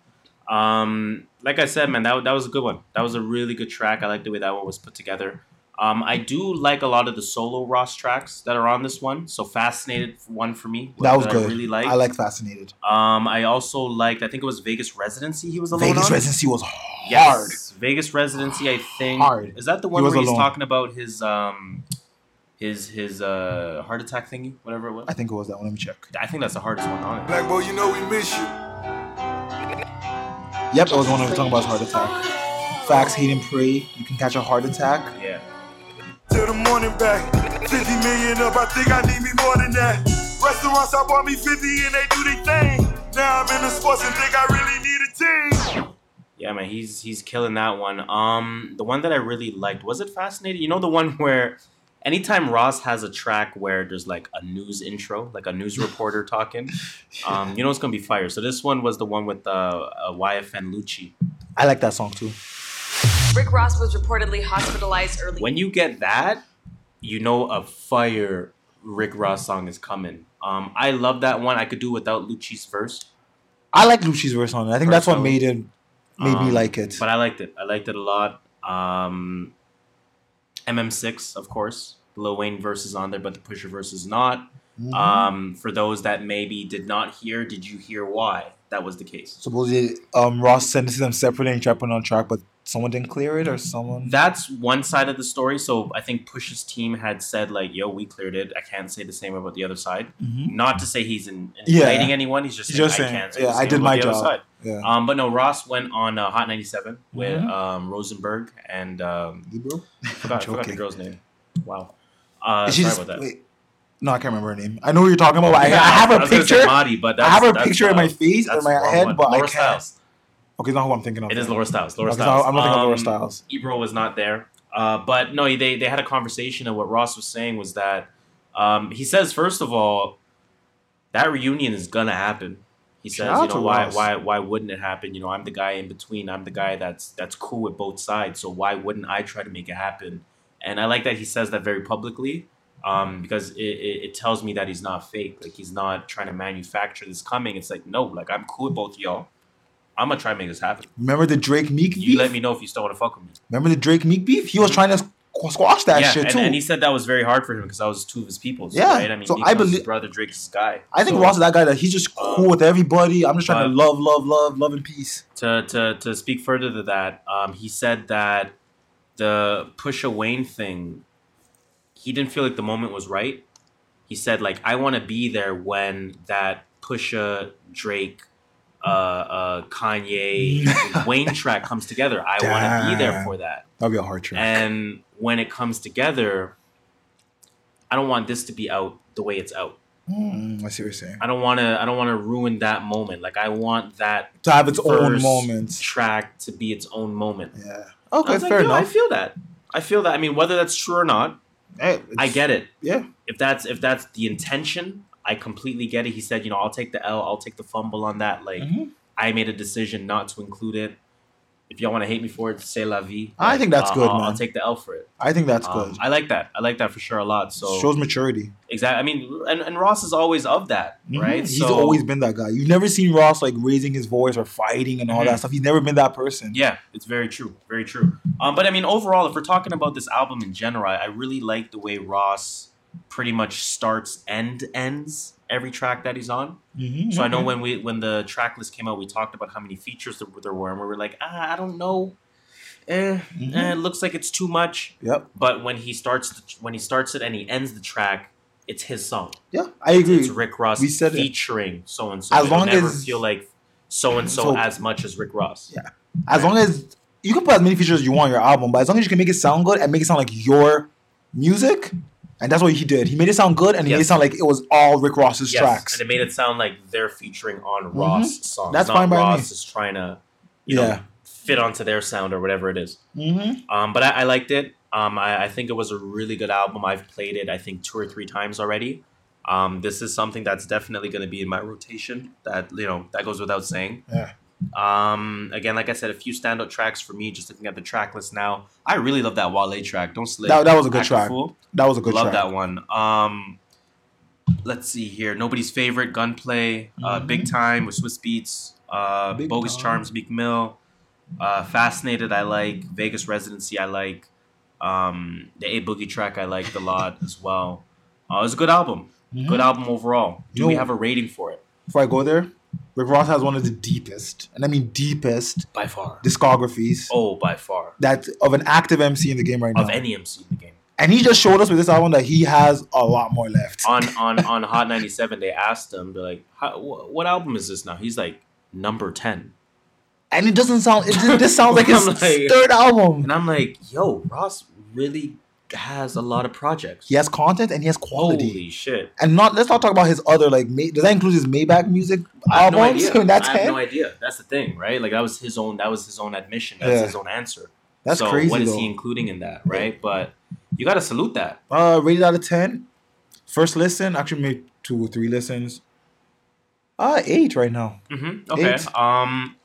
Like I said, man, that was a good one. That was a really good track. I like the way that one was put together. I do like a lot of the solo Ross tracks that are on this one. So Fascinated, one for me. That was good. I really liked. I like Fascinated. I also liked, I think it was Vegas Residency he was alone on. Vegas Residency was hard. Yes. Vegas Residency, I think. Hard. Is that the one where he's talking about his heart attack thingy? Whatever it was? I think it was that one. Let me check. I think that's the hardest one on it. Black boy, you know we miss you. Yep, that was the one we were talking about his heart attack. Facts, hate and pray. You can catch a heart attack. Yeah. Till the morning back, 50 million up, I think I need me more than that. Restaurants, I bought me 50 and they do their thing. Now I'm in the sports and think I really need a team. Yeah, man, he's killing that one. The one that I really liked, was it Fascinated? You know the one where anytime Ross has a track where there's like a news intro, like a news reporter talking, you know it's going to be fire. So this one was the one with YFN Lucci. I like that song too. Rick Ross was reportedly hospitalized early. When you get that, you know a fire Rick Ross song is coming. I love that one. I could do without Lucci's verse. I like Lucci's verse on it. I think that's what made me like it. But I liked it. I liked it a lot. MM6, of course. Lil Wayne verse is on there, but the Pusher verse is not. Mm-hmm. For those that maybe did not hear, did you hear why that was the case? Supposedly, Ross sent it to them separately and tried putting on track, but someone didn't clear it or someone... That's one side of the story. So I think Push's team had said, like, yo, we cleared it. I can't say the same about the other side. Mm-hmm. Not to say he's inflating anyone. He's just saying, I can't say the same I did my job. Other side. Yeah. But no, Ross went on Hot 97 with Rosenberg and... Libro? I forgot the girl's name. Wow. Sorry about that. Wait. No, I can't remember her name. I know who you're talking about. Yeah, I have her picture in my face or my head, but Laura I can't. Styles. Okay, not who I'm thinking of. It is Laura Styles. I'm not thinking of Laura Styles. Ebro was not there. But no, they had a conversation, and what Ross was saying was that he says, first of all, that reunion is gonna happen. He says, you know, why wouldn't it happen? You know, I'm the guy in between. I'm the guy that's cool with both sides. So why wouldn't I try to make it happen? And I like that he says that very publicly. Because it tells me that he's not fake. Like, he's not trying to manufacture this coming. It's like, no, like, I'm cool with both of y'all. I'm going to try to make this happen. Remember the Drake Meek beef? You let me know if you still want to fuck with me. Remember the Drake Meek beef? He was trying to squash that shit, too. And he said that was very hard for him because that was two of his people. So, yeah. Right? I mean, so Meek was his brother, Drake's his guy. I think Ross is that guy that he's just cool with everybody. I'm just trying to love and peace. To speak further to that, he said that the Pusha Wayne thing... He didn't feel like the moment was right. He said, like, I want to be there when that Pusha, Drake, Kanye, Wayne track comes together. I want to be there for that. That'll be a hard track. And when it comes together, I don't want this to be out the way it's out. I see what you're saying. I don't want to ruin that moment. Like, I want that to have its own moment. Track to be its own moment. Yeah. Okay, fair enough. I feel that. I mean, whether that's true or not. Hey, I get it. Yeah. If that's the intention, I completely get it. He said, you know, I'll take the L, I'll take the fumble on that. Like, I made a decision not to include it. If y'all want to hate me for it, c'est la vie. I think that's good, man. I'll take the L for it. I think that's good. I like that. I like that for sure a lot. So shows maturity. Exactly. I mean, and Ross is always of that, right? He's always been that guy. You've never seen Ross like raising his voice or fighting and all that stuff. He's never been that person. Yeah, it's very true. Very true. But I mean, overall, if we're talking about this album in general, I really like the way Ross pretty much starts and ends every track that he's on. So I know when the track list came out, we talked about how many features there were, and we were like, I don't know. It looks like it's too much. Yep. But when he starts it and he ends the track, it's his song. Yeah, I agree. It's Rick Ross featuring so and so. As long never as feel like so and so as much as Rick Ross. Yeah. As long as you can put as many features as you want on your album, but as long as you can make it sound good and make it sound like your music. And that's what he did. He made it sound good, and he made it sound like it was all Rick Ross's tracks. And it made it sound like they're featuring on Ross songs. That's fine by me. Ross is trying to, you know, fit onto their sound or whatever it is. But I liked it. I think it was a really good album. I've played it, I think, 2 or 3 times already. This is something that's definitely going to be in my rotation. That that goes without saying. Yeah. Again, like I said, a few standout tracks for me. Just looking at the track list now, I really love that Wale track. Don't slip. That was a good track. That was a good track. Love that one. Let's see here. Nobody's favorite, Gunplay, Big Time with Swiss Beats, Bogus Charms, Meek Mill, Fascinated. I like Vegas Residency. I like the A Boogie track. I liked a lot as well. It was a good album. Good album overall. Do we have a rating for it? Before I go there. Rick Ross has one of the deepest, and I mean deepest, by far, discographies. Oh, by far. That's of an active MC in the game right now. Of any MC in the game. And he just showed us with this album that he has a lot more left. On Hot 97, they asked him, they're like, what album is this now? He's like, number 10. And it doesn't sound, this sounds like his third album. And I'm like, yo, Ross really has a lot of projects. He has content and he has quality. Holy shit. And let's not talk about his other, like, does that include his Maybach Music album? I have no idea. That's the thing, right? Like, that was his own admission. That's his own answer. That's crazy. So what is he including in that, right? But you gotta salute that. Rated out of 10. First listen, actually made 2 or 3 listens. 8 right now. Okay. 8. I'm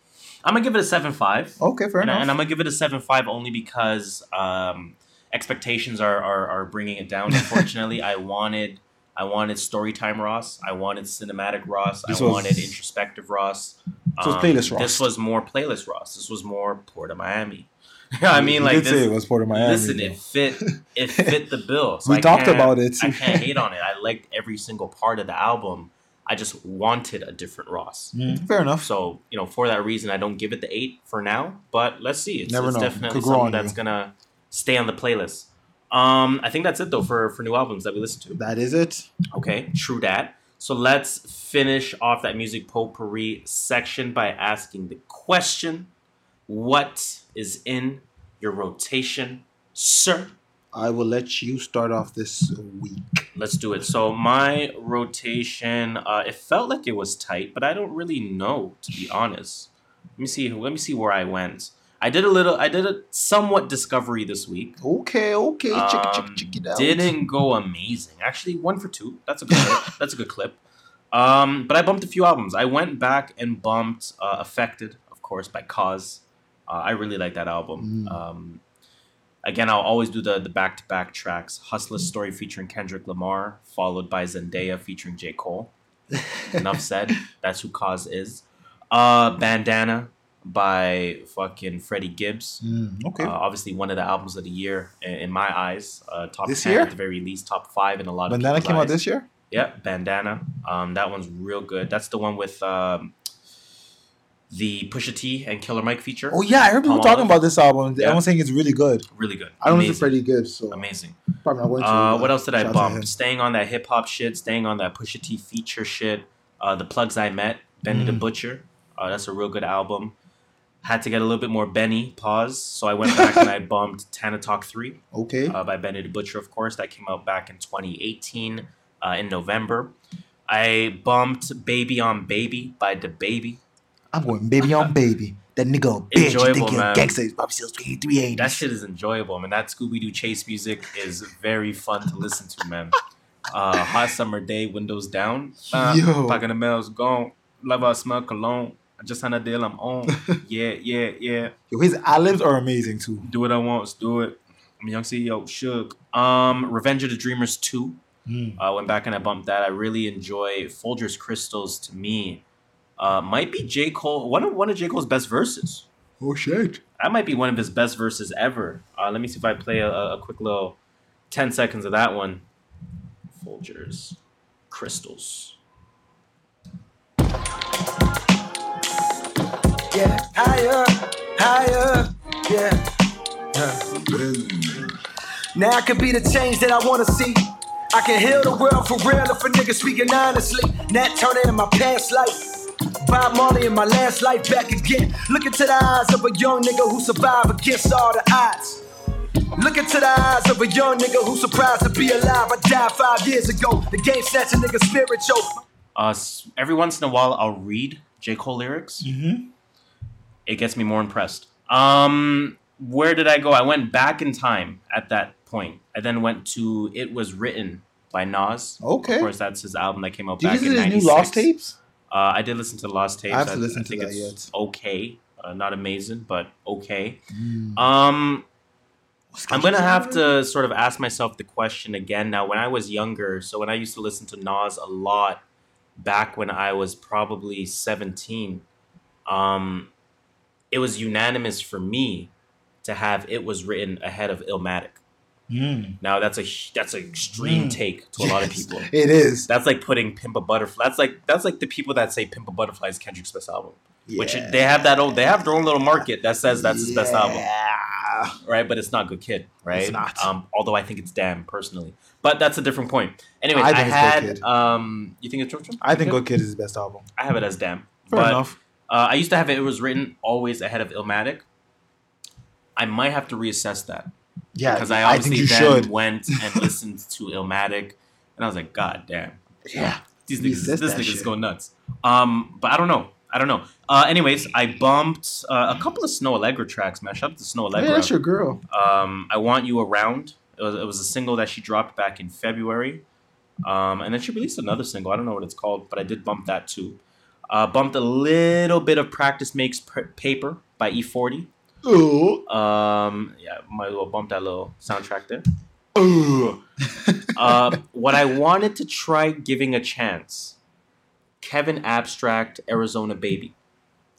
gonna give it a 7.5. Okay, fair enough. And I'm gonna give it a 7.5 only because expectations are bringing it down, unfortunately. I wanted Storytime Ross. I wanted Cinematic Ross. I wanted Introspective Ross. This was Playlist Ross. This was more Playlist Ross. This was more Port of Miami. I mean, like, it was Port of Miami. Listen, it fit the bill. So we talked about it. I can't hate on it. I liked every single part of the album. I just wanted a different Ross. Fair enough. So, for that reason, I don't give it the 8 for now. But let's see. It's definitely something that's going to stay on the playlist. I think that's it, though, for new albums that we listen to. That is it. Okay, true that. So let's finish off that music potpourri section by asking the question, what is in your rotation, sir? I will let you start off this week. Let's do it. So my rotation, it felt like it was tight, but I don't really know, to be honest. Let me see where I went. I did a somewhat discovery this week. Okay. Check it out. Didn't go amazing. Actually, 1 for 2. That's a good clip. But I bumped a few albums. I went back and bumped Affected, of course, by Cause. I really like that album. Again, I'll always do the back-to-back tracks. Hustler's Story featuring Kendrick Lamar, followed by Zendaya featuring J. Cole. Enough said. That's who Cause is. Bandana by fucking Freddie Gibbs. Okay. Obviously one of the albums of the year in my eyes. Top this 10 year? At the very least, top 5 in a lot of people's eyes. Bandana came out this year? Yeah, Bandana. That one's real good. That's the one with the Pusha T and Killer Mike feature. Oh yeah, I heard people talking about this album. Yeah. Everyone's saying it's really good. Really good. I don't listen to Freddie Gibbs, so amazing. Probably not going to. What else did I bump? Staying on that hip hop shit, staying on that Pusha T feature shit. The Plugs I Met, Benny the Butcher. That's a real good album. Had to get a little bit more Benny, pause. So I went back and I bumped Tana Talk 3. Okay. By Benny the Butcher, of course. That came out back in 2018 in November. I bumped Baby on Baby by DaBaby. I'm going Baby on Baby. That nigga, bitch. Enjoyable, man. Gangsta, Bobby Seals, 380. That shit is enjoyable, man. That Scooby-Doo chase music is very fun to listen to, man. Hot Summer Day, Windows Down. Yo. Talking to Mel's Gone. Love Our Smell Cologne. I just signed a deal. I'm on. Yeah. Yo, his olives are amazing too. Do what I want. Do it. I'm a young CEO. Shook. Revenge of the Dreamers 2. I went back and I bumped that. I really enjoy Folgers Crystals. To me, might be J. Cole. One of J. Cole's best verses. Oh shit! That might be one of his best verses ever. Let me see if I play a quick little 10 seconds of that one. Folgers Crystals. Yeah, higher, yeah. Now I can be the change that I want to see. I can heal the world for real if a nigga speaking honestly. Nat Turner in my past life, Bob Marley in my last life back again. Look into the eyes of a young nigga who survived against all the odds. Look into the eyes of a young nigga who's surprised to be alive. I died 5 years ago. The game snatched a nigga spiritual. Every once in a while, I'll read J. Cole lyrics. Mm-hmm. It gets me more impressed. Where did I go? I went back in time at that point. I then went to It Was Written by Nas. Okay. Of course, that's his album that came out back in 96. Did you listen to his new Lost Tapes? I did listen to Lost Tapes. I have to listen to that yet. It's okay. Not amazing, but okay. I'm going to have to sort of ask myself the question again now. When I was younger, so when I used to listen to Nas a lot back when I was probably 17, it was unanimous for me to have It Was Written ahead of Illmatic. Now, that's an extreme take to a lot of people. It is. That's like putting Pimp a Butterfly. That's like the people that say Pimp a Butterfly is Kendrick's best album. Yeah. Which they have their own little market that says that's his best album. Right, but it's not Good Kid, right? It's not. Although I think it's Damn, personally. But that's a different point. Anyway, I had... you think it's Trump? I think Good Kid is his best album. I have it as Damn. Fair enough. I used to have It Was Written always ahead of Illmatic. I might have to reassess that. Yeah, because I obviously went and listened to Illmatic, and I was like, God damn. Yeah. This nigga's going nuts. But I don't know. Anyways, I bumped a couple of Snow Allegra tracks, man. Shout out to Snow Allegra. Yeah, that's your girl. I Want You Around. It was a single that she dropped back in February. And then she released another single. I don't know what it's called, but I did bump that too. Bumped a little bit of Practice Makes Paper by E40. Ooh. Yeah, might as well bump that little soundtrack there. Ooh. What I wanted to try giving a chance, Kevin Abstract, Arizona Baby.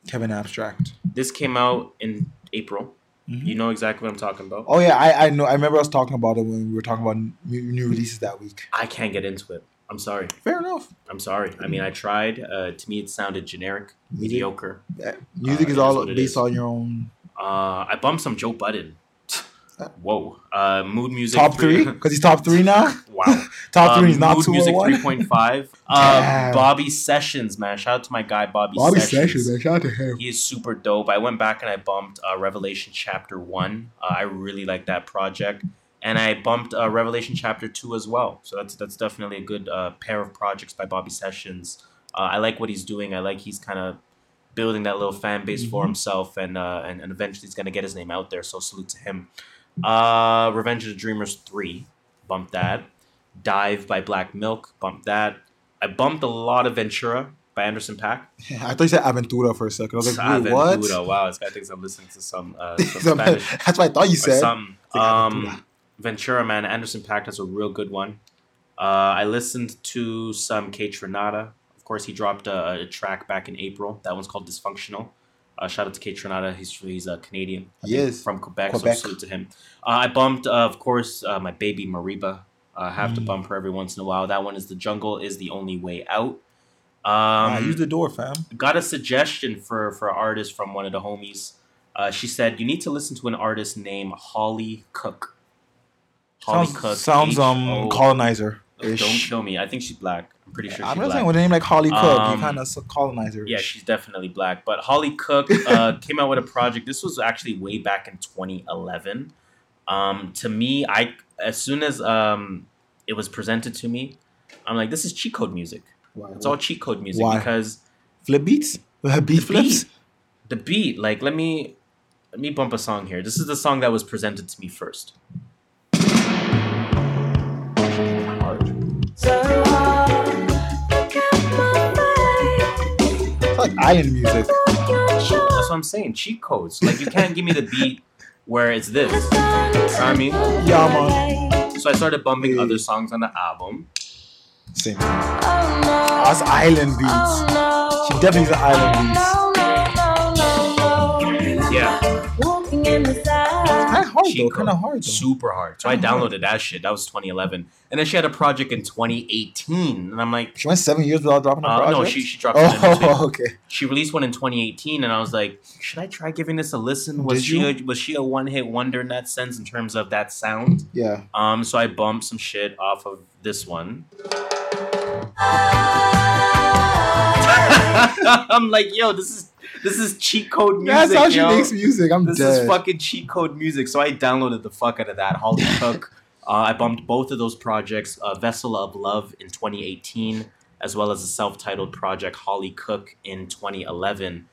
Kevin Abstract. This came out in April. Mm-hmm. You know exactly what I'm talking about. Oh, yeah, I know. I remember us talking about it when we were talking about new releases that week. I can't get into it. I'm sorry. Fair enough. I'm sorry. I mean, I tried. To me, it sounded generic, mediocre. Yeah. Music is all based on your own... I bumped some Joe Budden. Whoa. Mood Music. Top 3? Because he's top 3 now? Wow. Top 3 is not 2 Mood Music 3.5. Bobby Sessions, man. Shout out to my guy, Bobby Sessions. Man. Shout out to him. He is super dope. I went back and I bumped Revelation Chapter 1. I really like that project. And I bumped Revelation Chapter 2 as well. So that's definitely a good pair of projects by Bobby Sessions. I like what he's doing. I like he's kind of building that little fan base for himself, and eventually he's gonna get his name out there. So salute to him. Revenge of the Dreamers 3, bump that. Dive by Black Milk, bump that. I bumped a lot of Ventura by Anderson .Paak. Yeah, I thought you said Aventura for a second. I was like, wait, what? Aventura. Wow, this guy thinks I'm listening to some Spanish. That's what I thought you said. Ventura, man, Anderson .Paak, that's a real good one. I listened to some K. Trinata. Of course, he dropped a track back in April. That one's called Dysfunctional. Shout out to K. Trinata. He's a Canadian. Yes, from Quebec. So salute to him. I bumped, of course, my baby Mariba. I have to bump her every once in a while. That one is The Jungle Is the Only Way Out. Use the door, fam. Got a suggestion for an artist from one of the homies. She said, you need to listen to an artist named Holly Cook. Sounds colonizer. Don't kill me. I think she's black. I'm pretty sure she's black. I'm not saying with a name like Holly Cook, you kind of colonize her. Yeah, she's definitely black. But Holly Cook came out with a project. This was actually way back in 2011. To me, as soon as it was presented to me, I'm like, this is cheat code music. Why? It's all cheat code music. Why? Because flip beats, the beat. Like, let me bump a song here. This is the song that was presented to me first. Italian music. That's what I'm saying. Cheat codes. Like, you can't give me the beat where it's this. You know what I mean? Yeah, man. So I started bumping other songs on the album. Same. Oh, no. That's island beats. Oh, no. She definitely is an island beats. Kind of hard. Super hard. So I downloaded that shit. That was 2011, and then she had a project in 2018. And I'm like, she went 7 years without dropping a project. No, she dropped. Oh, okay. She released one in 2018, and I was like, should I try giving this a listen? Was she a one hit wonder in that sense in terms of that sound? Yeah. So I bumped some shit off of this one. I'm like, yo, this is cheat code music. That's how she makes music. I'm dead. This is fucking cheat code music. So I downloaded the fuck out of that. Holly Cook. I bumped both of those projects, Vessel of Love in 2018, as well as a self-titled project, Holly Cook, in 2011.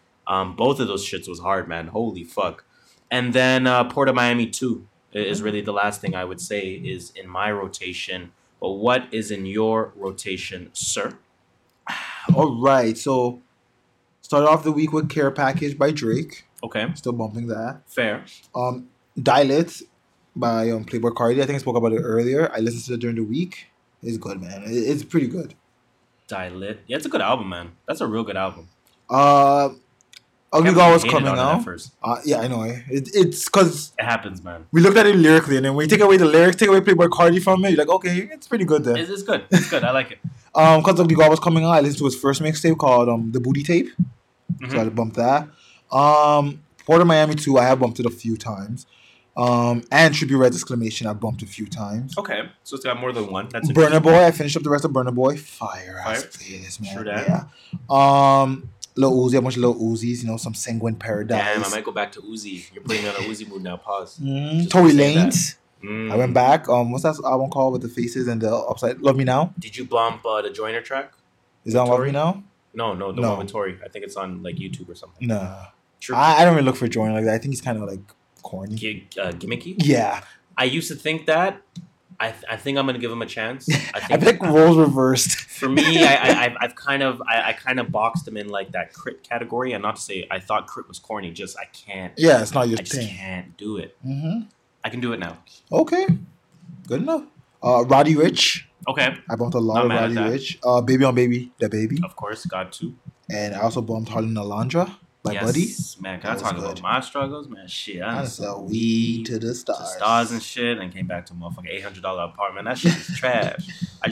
Both of those shits was hard, man. Holy fuck. And then Port of Miami 2 is really the last thing I would say is in my rotation. But what is in your rotation, sir? All right, so... Started off the week with Care Package by Drake. Okay. Still bumping that. Fair. Dial It by Playboi Carti. I think I spoke about it earlier. I listened to it during the week. It's good, man. It's pretty good. Dial It. Yeah, it's a good album, man. That's a real good album. Ugly God was coming out. Yeah, I know. It's because... It happens, man. We looked at it lyrically, and then when you take away the lyrics, take away Playboi Carti from it, you're like, okay, it's pretty good then. It's good. It's good. I like it. Because Ugly God was coming out, I listened to his first mixtape called The Booty Tape. Mm-hmm. So I had to bump that. Port of Miami 2, I have bumped it a few times. And Trippy Redd's Exclamation, I bumped a few times. Okay, so it's got more than one. That's Burner Boy, I finished up the rest of Burner Boy. Fire. Playlist, man. Sure that. Yeah. Lil Uzi, a bunch of Lil Uzis, some Sanguine Paradise. Damn, I might go back to Uzi. You're putting me on a Uzi mood now. Pause. Tory Lanez. I went back. What's that album called with the faces and the upside? Love Me Now? Did you bump the Joyner track? Is that on Love Me Now? No, one with Tory. I think it's on like YouTube or something. No. True. I don't really look for Jordan like that. I think he's kind of like corny. Gimmicky? Yeah. I used to think that. I think I'm going to give him a chance. I think roles reversed. For me, I've kind of boxed him in like that Crit category. And not to say I thought Crit was corny. Just I can't. Yeah, it's not your thing. I just can't do it. Mm-hmm. I can do it now. Okay. Good enough. Roddy Ricch. Okay. I bumped a lot of Roddy Ricch. Baby on Baby, The Baby. Of course, God too. And I also bumped Harlan Alondra by Buddy. Yes, man. Can I talk about my struggles, man? Shit, I sell weed to the stars. To stars and shit, and came back to a motherfucking $800 apartment. That shit is trash. I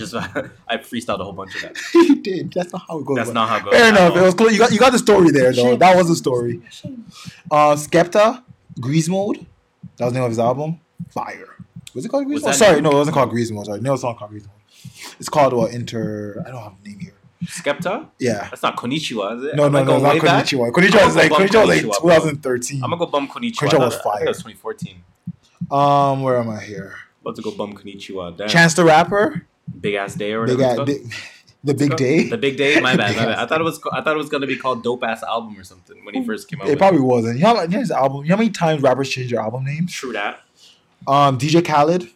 freestyled a whole bunch of that. You did. That's not how it goes. That's not how it goes. Fair enough. It was close. You got the story there, though. That was the story. Skepta, Grease Mode. That was the name of his album. Fire. Was it called Grease Mode? Sorry, no, it wasn't called Grease Mode. Sorry, no, it's not called Grease Mode. It's called I don't have a name here. Skepta? Yeah. That's not Konnichiwa, is it? No, not Konnichiwa. Konnichiwa was like 2013. I'm going to go bum Konnichiwa. Konnichiwa was fire. I think that was 2014. Where am I here? About to go bum Konnichiwa. Damn. Chance the Rapper? Big Ass Day or whatever. The Big Day? The Big Day? My bad. I thought it was going to be called Dope Ass Album or something when he first came out. It probably wasn't. You know how many times rappers change their album names? True that. DJ Khaled?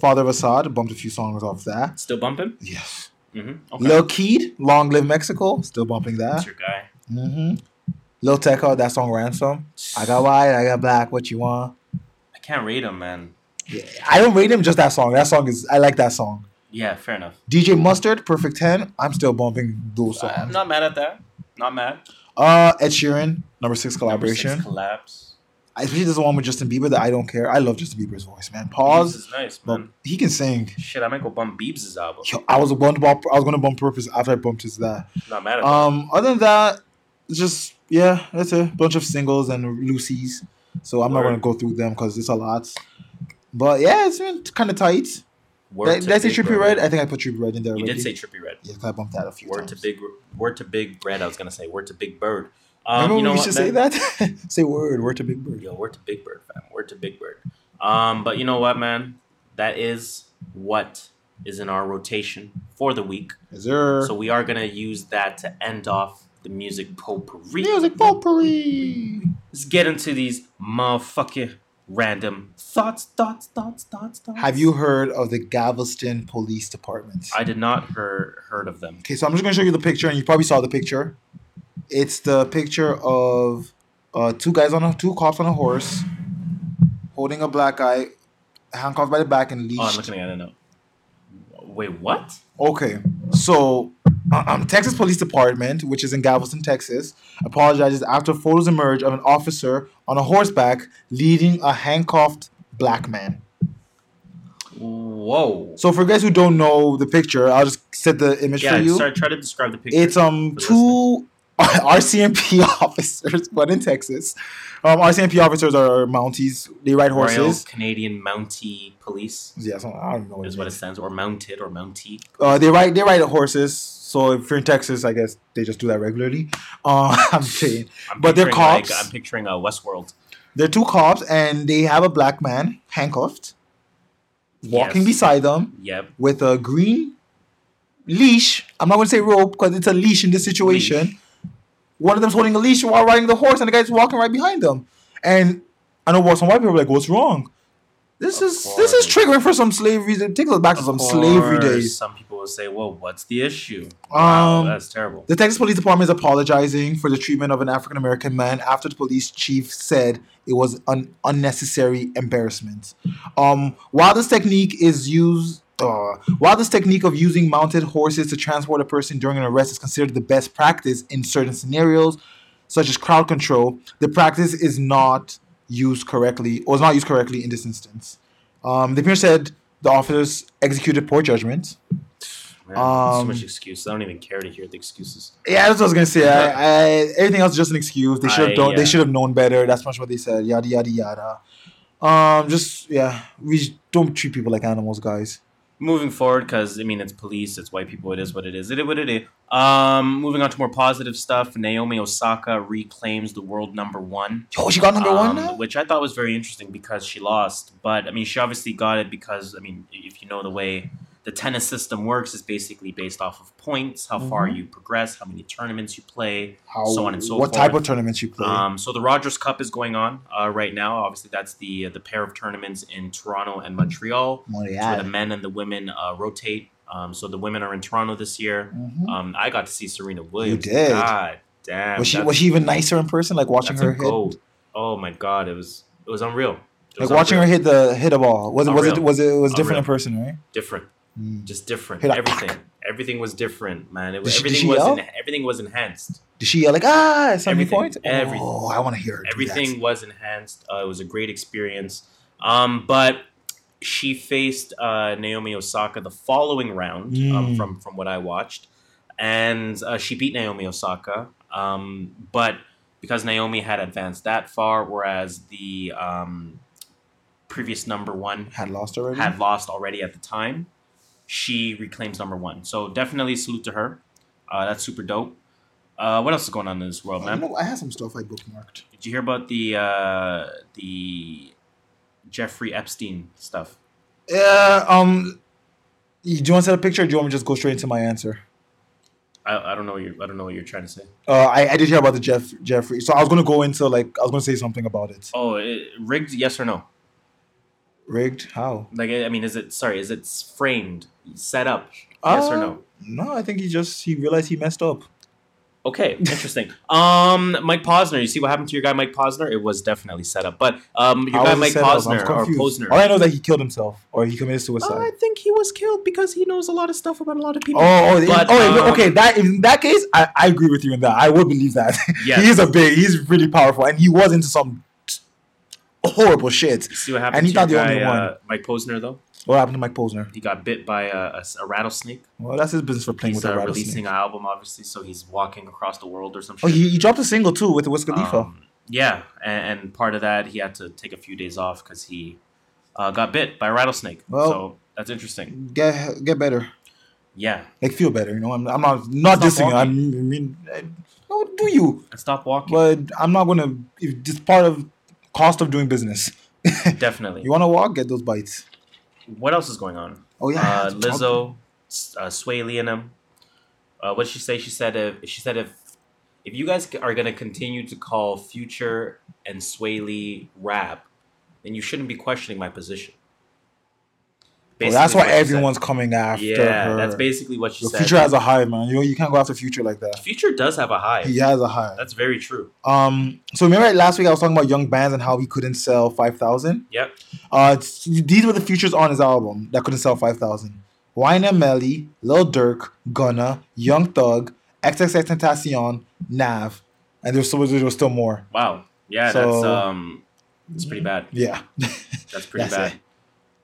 Father of Assad, bumped a few songs off that. Still bumping? Yes. Mm-hmm. Okay. Lil Keed, Long Live Mexico, still bumping that. That's your guy. Mm-hmm. Lil Tecca, that song Ransom. I got white, I got black, what you want? I can't rate him, man. Yeah, I don't rate him, just that song. I like that song. Yeah, fair enough. DJ Mustard, Perfect 10, I'm still bumping those songs. I'm not mad at that. Not mad. Ed Sheeran, Number 6 collaboration. Number 6 collabs. Especially this one with Justin Bieber that I don't care. I love Justin Bieber's voice, man. Pause. Biebs is nice, man. He can sing. Shit, I might go bump Biebs' album. Yo, I was gonna bump Purpose after I bumped his that. Not mad at that. Other than that, just that's a bunch of singles and Lucy's. So I'm not gonna go through them because it's a lot. But yeah, it's been kind of tight. Did I say Trippy Redd? I think I put Trippy Redd in there. You did say Trippy Redd. Yeah, I bumped that a few times. Word to Big Redd. I was gonna say word to Big Bird. Remember when we should say that? Say word to Big Bird. Yo, word to Big Bird, fam. Word to Big Bird. But you know what, man? That is what is in our rotation for the week. Yes, sir. So we are going to use that to end off the music potpourri. Music potpourri. Let's get into these motherfucking random thoughts. Have you heard of the Galveston Police Department? I did not heard of them. Okay, so I'm just going to show you the picture, and you probably saw the picture. It's the picture of two cops on a horse, holding a black guy, handcuffed by the back and leashed. Oh, I'm looking at it now. Wait, what? Okay, so Texas Police Department, which is in Galveston, Texas, apologizes after photos emerge of an officer on a horseback leading a handcuffed black man. Whoa. So for guys who don't know the picture, I'll just set the image for you. Yeah, sorry, try to describe the picture. It's two RCMP officers, but in Texas. RCMP officers are Mounties. They ride horses. Royal Canadian Mountie Police. Yeah, I don't know what it stands for. Or Mounted or Mountie. They ride horses. So if you're in Texas, I guess they just do that regularly. I'm kidding. But they're cops. I'm picturing Westworld. They're two cops, and they have a black man handcuffed, walking beside them with a green leash. I'm not going to say rope because it's a leash in this situation. Leash. One of them's holding a leash while riding the horse, and the guy's walking right behind them. And I know some white people are like, "What's wrong? This is triggering for some slavery. Take us back to some slavery days." Some people will say, "Well, what's the issue?" Wow, that's terrible. The Texas Police Department is apologizing for the treatment of an African American man after the police chief said it was an unnecessary embarrassment. While this technique of using mounted horses to transport a person during an arrest is considered the best practice in certain scenarios, such as crowd control, the practice is not used correctly in this instance. The premier said the officers executed poor judgment. Man, so much excuse. I don't even care to hear the excuses. Yeah, that's what I was gonna say. Everything else is just an excuse. They should have done. Yeah. They should have known better. That's much what they said. Yada yada yada. We don't treat people like animals, guys. Moving forward, because, it's police, it's white people, it is what it is. It is what it is. Moving on to more positive stuff. Naomi Osaka reclaims the world #1. Oh, she got #1 now? Which I thought was very interesting because she lost. But, she obviously got it because, if you know the way the tennis system works, it's basically based off of points, how far you progress, how many tournaments you play, so on and so forth. What type of tournaments you play. So the Rogers Cup is going on right now. Obviously, that's the pair of tournaments in Toronto and Montreal. Where the men and the women rotate. So the women are in Toronto this year. Mm-hmm. I got to see Serena Williams. You did. God damn. Was she even nicer in person, like watching her hit? Oh, my God. It was unreal. Watching her hit a ball. It was different in person, right? Different. Just different. Like, everything was different, man. Everything was enhanced. Did she yell like 70 points? Everything. Oh, I want to hear her. Everything was enhanced. It was a great experience. But she faced Naomi Osaka the following round, from what I watched, and she beat Naomi Osaka. But because Naomi had advanced that far, whereas the previous #1 had lost already at the time. She reclaims #1. So definitely salute to her. That's super dope. What else is going on in this world, man? I had some stuff I bookmarked. Did you hear about the Jeffrey Epstein stuff? Yeah. Do you want to set a picture or do you want me to just go straight into my answer? I don't know what you're trying to say. I did hear about the Jeffrey. So I was going to go into I was going to say something about it. Oh, rigged? Yes or no? Rigged? How? Is it framed? Set up? Yes or no? No, I think he realized he messed up. Okay, interesting. Mike Posner, you see what happened to your guy Mike Posner? It was definitely set up. But your guy Mike Posner, or Posner. All I know is that he killed himself, or he committed suicide. I think he was killed because he knows a lot of stuff about a lot of people. Okay. In that case, I agree with you in that. I would believe that. Yes. He's really powerful, and he was into some horrible shit. You see what happened to the only one. Mike Posner, though? What happened to Mike Posner? He got bit by a rattlesnake. Well, that's his business for playing with a rattlesnake. He's releasing an album, obviously, so he's walking across the world or some shit. Oh, he dropped a single, too, with Wiz Khalifa. Yeah, and part of that, he had to take a few days off because he got bit by a rattlesnake. Well, so that's interesting. Get better. Yeah. Feel better, I'm not dissing. Do you? And stop walking. But I'm not going to... If it's part of... Cost of doing business. Definitely. You want to walk? Get those bites. What else is going on? Oh, yeah. Lizzo, Sway Lee and him. What did she say? She said if you guys are going to continue to call Future and Sway Lee rap, then you shouldn't be questioning my position. Well, that's what everyone's coming after. Yeah, her. That's basically what she said. Future has a high, man. You can't go after Future like that. Future does have a high. He has a high. That's very true. So remember last week I was talking about Young Bands and how he couldn't sell 5,000. Yep. These were the features on his album that couldn't sell 5,000. Wayne and Melly, Lil Durk, Gunna, Young Thug, XXXTentacion, Nav, and there was still more. Wow. Yeah, so, that's pretty bad. Yeah, that's pretty bad. It.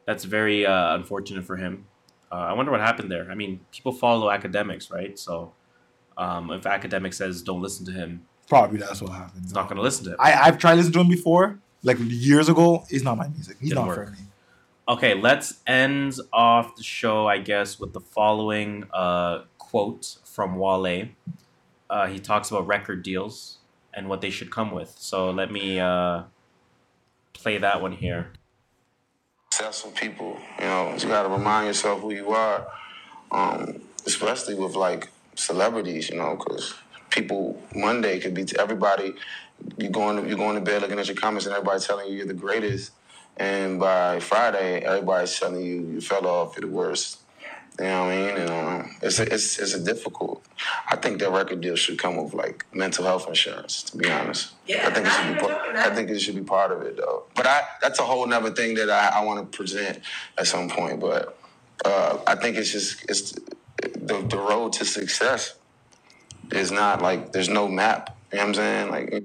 That's very unfortunate for him. I wonder what happened there. I mean, people follow Academics, right? So if Academics says don't listen to him, probably that's what happened. He's not going to listen to him. I've tried listening to him before, like years ago. It's not my music. He's not for me. Okay, let's end off the show, I guess, with the following quote from Wale. He talks about record deals and what they should come with. So let me play that one here. Successful people, you know, you got to remind yourself who you are, especially with, like, celebrities, you know, because people, Monday could be everybody, you're going to bed looking at your comments and everybody telling you you're the greatest. And by Friday, everybody's telling you you fell off, you're the worst. You know what I mean? And it's difficult. I think that record deal should come with, like, mental health insurance, to be honest. Yeah, I think it should be part of it, though. But that's a whole nother thing that I want to present at some point. But I think it's the road to success is not, like, there's no map. You know what I'm saying? Like.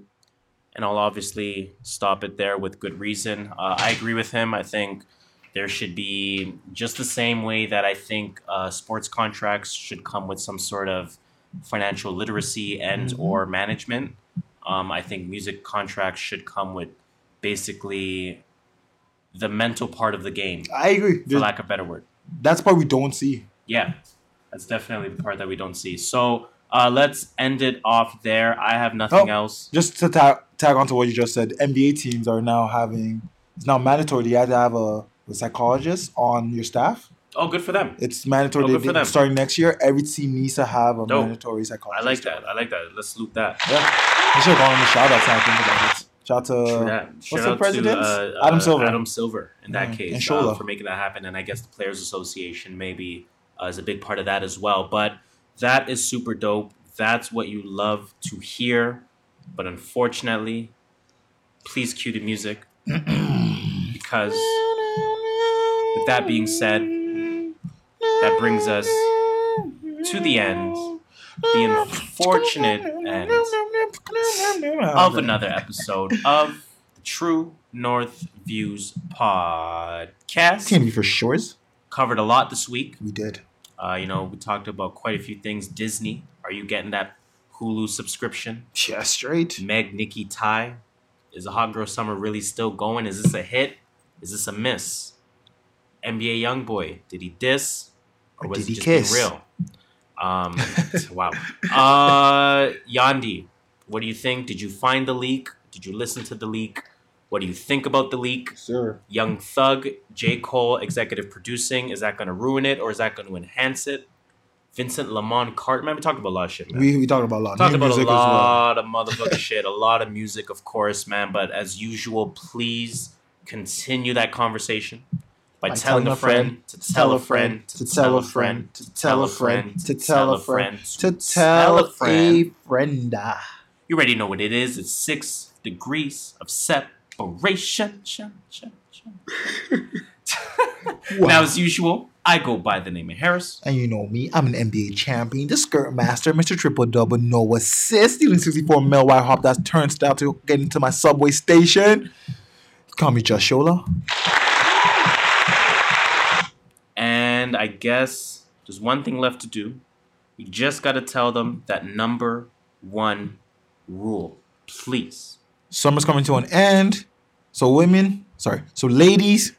And I'll obviously stop it there with good reason. I agree with him. I think there should be just the same way that I think sports contracts should come with some sort of financial literacy and or management. I think music contracts should come with basically the mental part of the game. I agree. For lack of a better word. That's part we don't see. Yeah, that's definitely the part that we don't see. So let's end it off there. I have nothing else. Just to tag on to what you just said, NBA teams are now having, it's now mandatory. You have to have a psychologist on your staff. Oh, good for them. It's mandatory. Starting next year, every team needs to have a mandatory psychologist. I like that. Let's salute that. Yeah. We should have gone on the shout-outs now. I think about it. Shout out to Adam Silver. Adam Silver, in that case, for making that happen. And I guess the Players Association maybe is a big part of that as well. But that is super dope. That's what you love to hear. But unfortunately, please cue the music because with that being said, that brings us to the end, the unfortunate end of another episode of the True North Views podcast. TNV for short. Covered a lot this week. We did. We talked about quite a few things. Disney, are you getting that Hulu subscription? Yeah, straight. Meg, Nicki, Ty. Is the Hot Girl Summer really still going? Is this a hit? Is this a miss? NBA YoungBoy, did he diss? Or was he just kiss? Being real? Wow. Yandhi, what do you think? Did you find the leak? Did you listen to the leak? What do you think about the leak? Sure. Young Thug, J. Cole, executive producing. Is that going to ruin it or is that going to enhance it? Vincent Lamont Carter. Man, we talked about a lot of shit, man. We talked about a lot. Talked about a lot of motherfucking shit. A lot of music, of course, man. But as usual, please continue that conversation by telling a friend to tell a friend to tell a friend to tell a friend to tell a friend to tell a friend. You already know what it is. It's 6 degrees of separation. Now, as usual, I go by the name of Harris. And you know me, I'm an NBA champion, the skirt master, Mr. Triple Double, no assist, stealing 64 mil wire hop that turnstile to get into my subway station. Call me Just Shola. And I guess there's one thing left to do. You just got to tell them that number one rule, please. Summer's coming to an end. So ladies,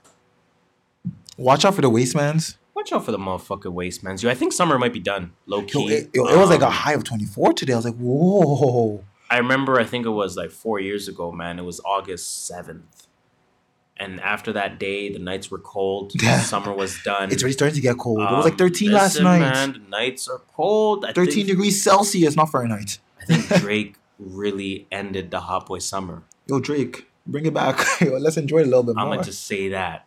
watch out for the waistmans. Watch out for the motherfucking waistmans. Yo, I think summer might be done, low-key. It was like a high of 24 today. I was like, whoa. I remember, I think it was like 4 years ago, man. It was August 7th. And after that day, the nights were cold. Yeah. Summer was done. It's already starting to get cold. It was like 13 last night. Man, the nights are cold. 13 degrees Celsius, not Fahrenheit. I think Drake really ended the hot boy summer. Yo, Drake, bring it back. Let's enjoy it a little bit more. I'm going to just say that.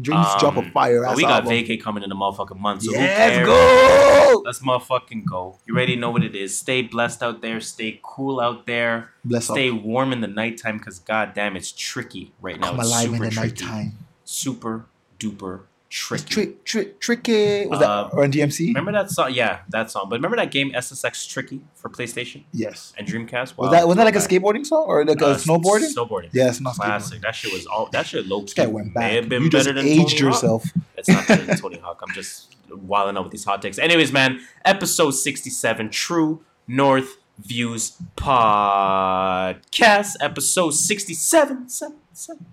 Dreams drop a fire. We got Vacay coming in a motherfucking month. So let's go. Let's motherfucking go. You already know what it is. Stay blessed out there. Stay cool out there. Bless stay up. Warm in the nighttime because goddamn, it's tricky right now. I'm it's alive super in the tricky. Nighttime. Super duper tricky. Tricky. Was that Run DMC? Remember that song? Yeah, that song. But remember that game SSX Tricky for PlayStation? Yes. And Dreamcast. Wow. Was that like a skateboarding song or like a snowboarding? Snowboarding. Yeah, it's not classic. That shit was all. That shit low key went back. May have been you better than aged Tony yourself. Hawk. It's not better than Tony Hawk. I'm just wilding out with these hot takes. Anyways, man, episode 67, True North Views podcast. Episode 67. Seven.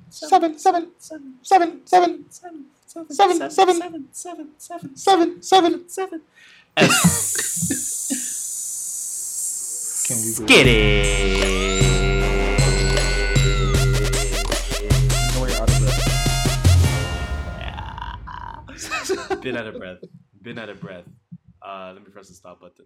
Get it. Been out of breath. Let me press the stop button.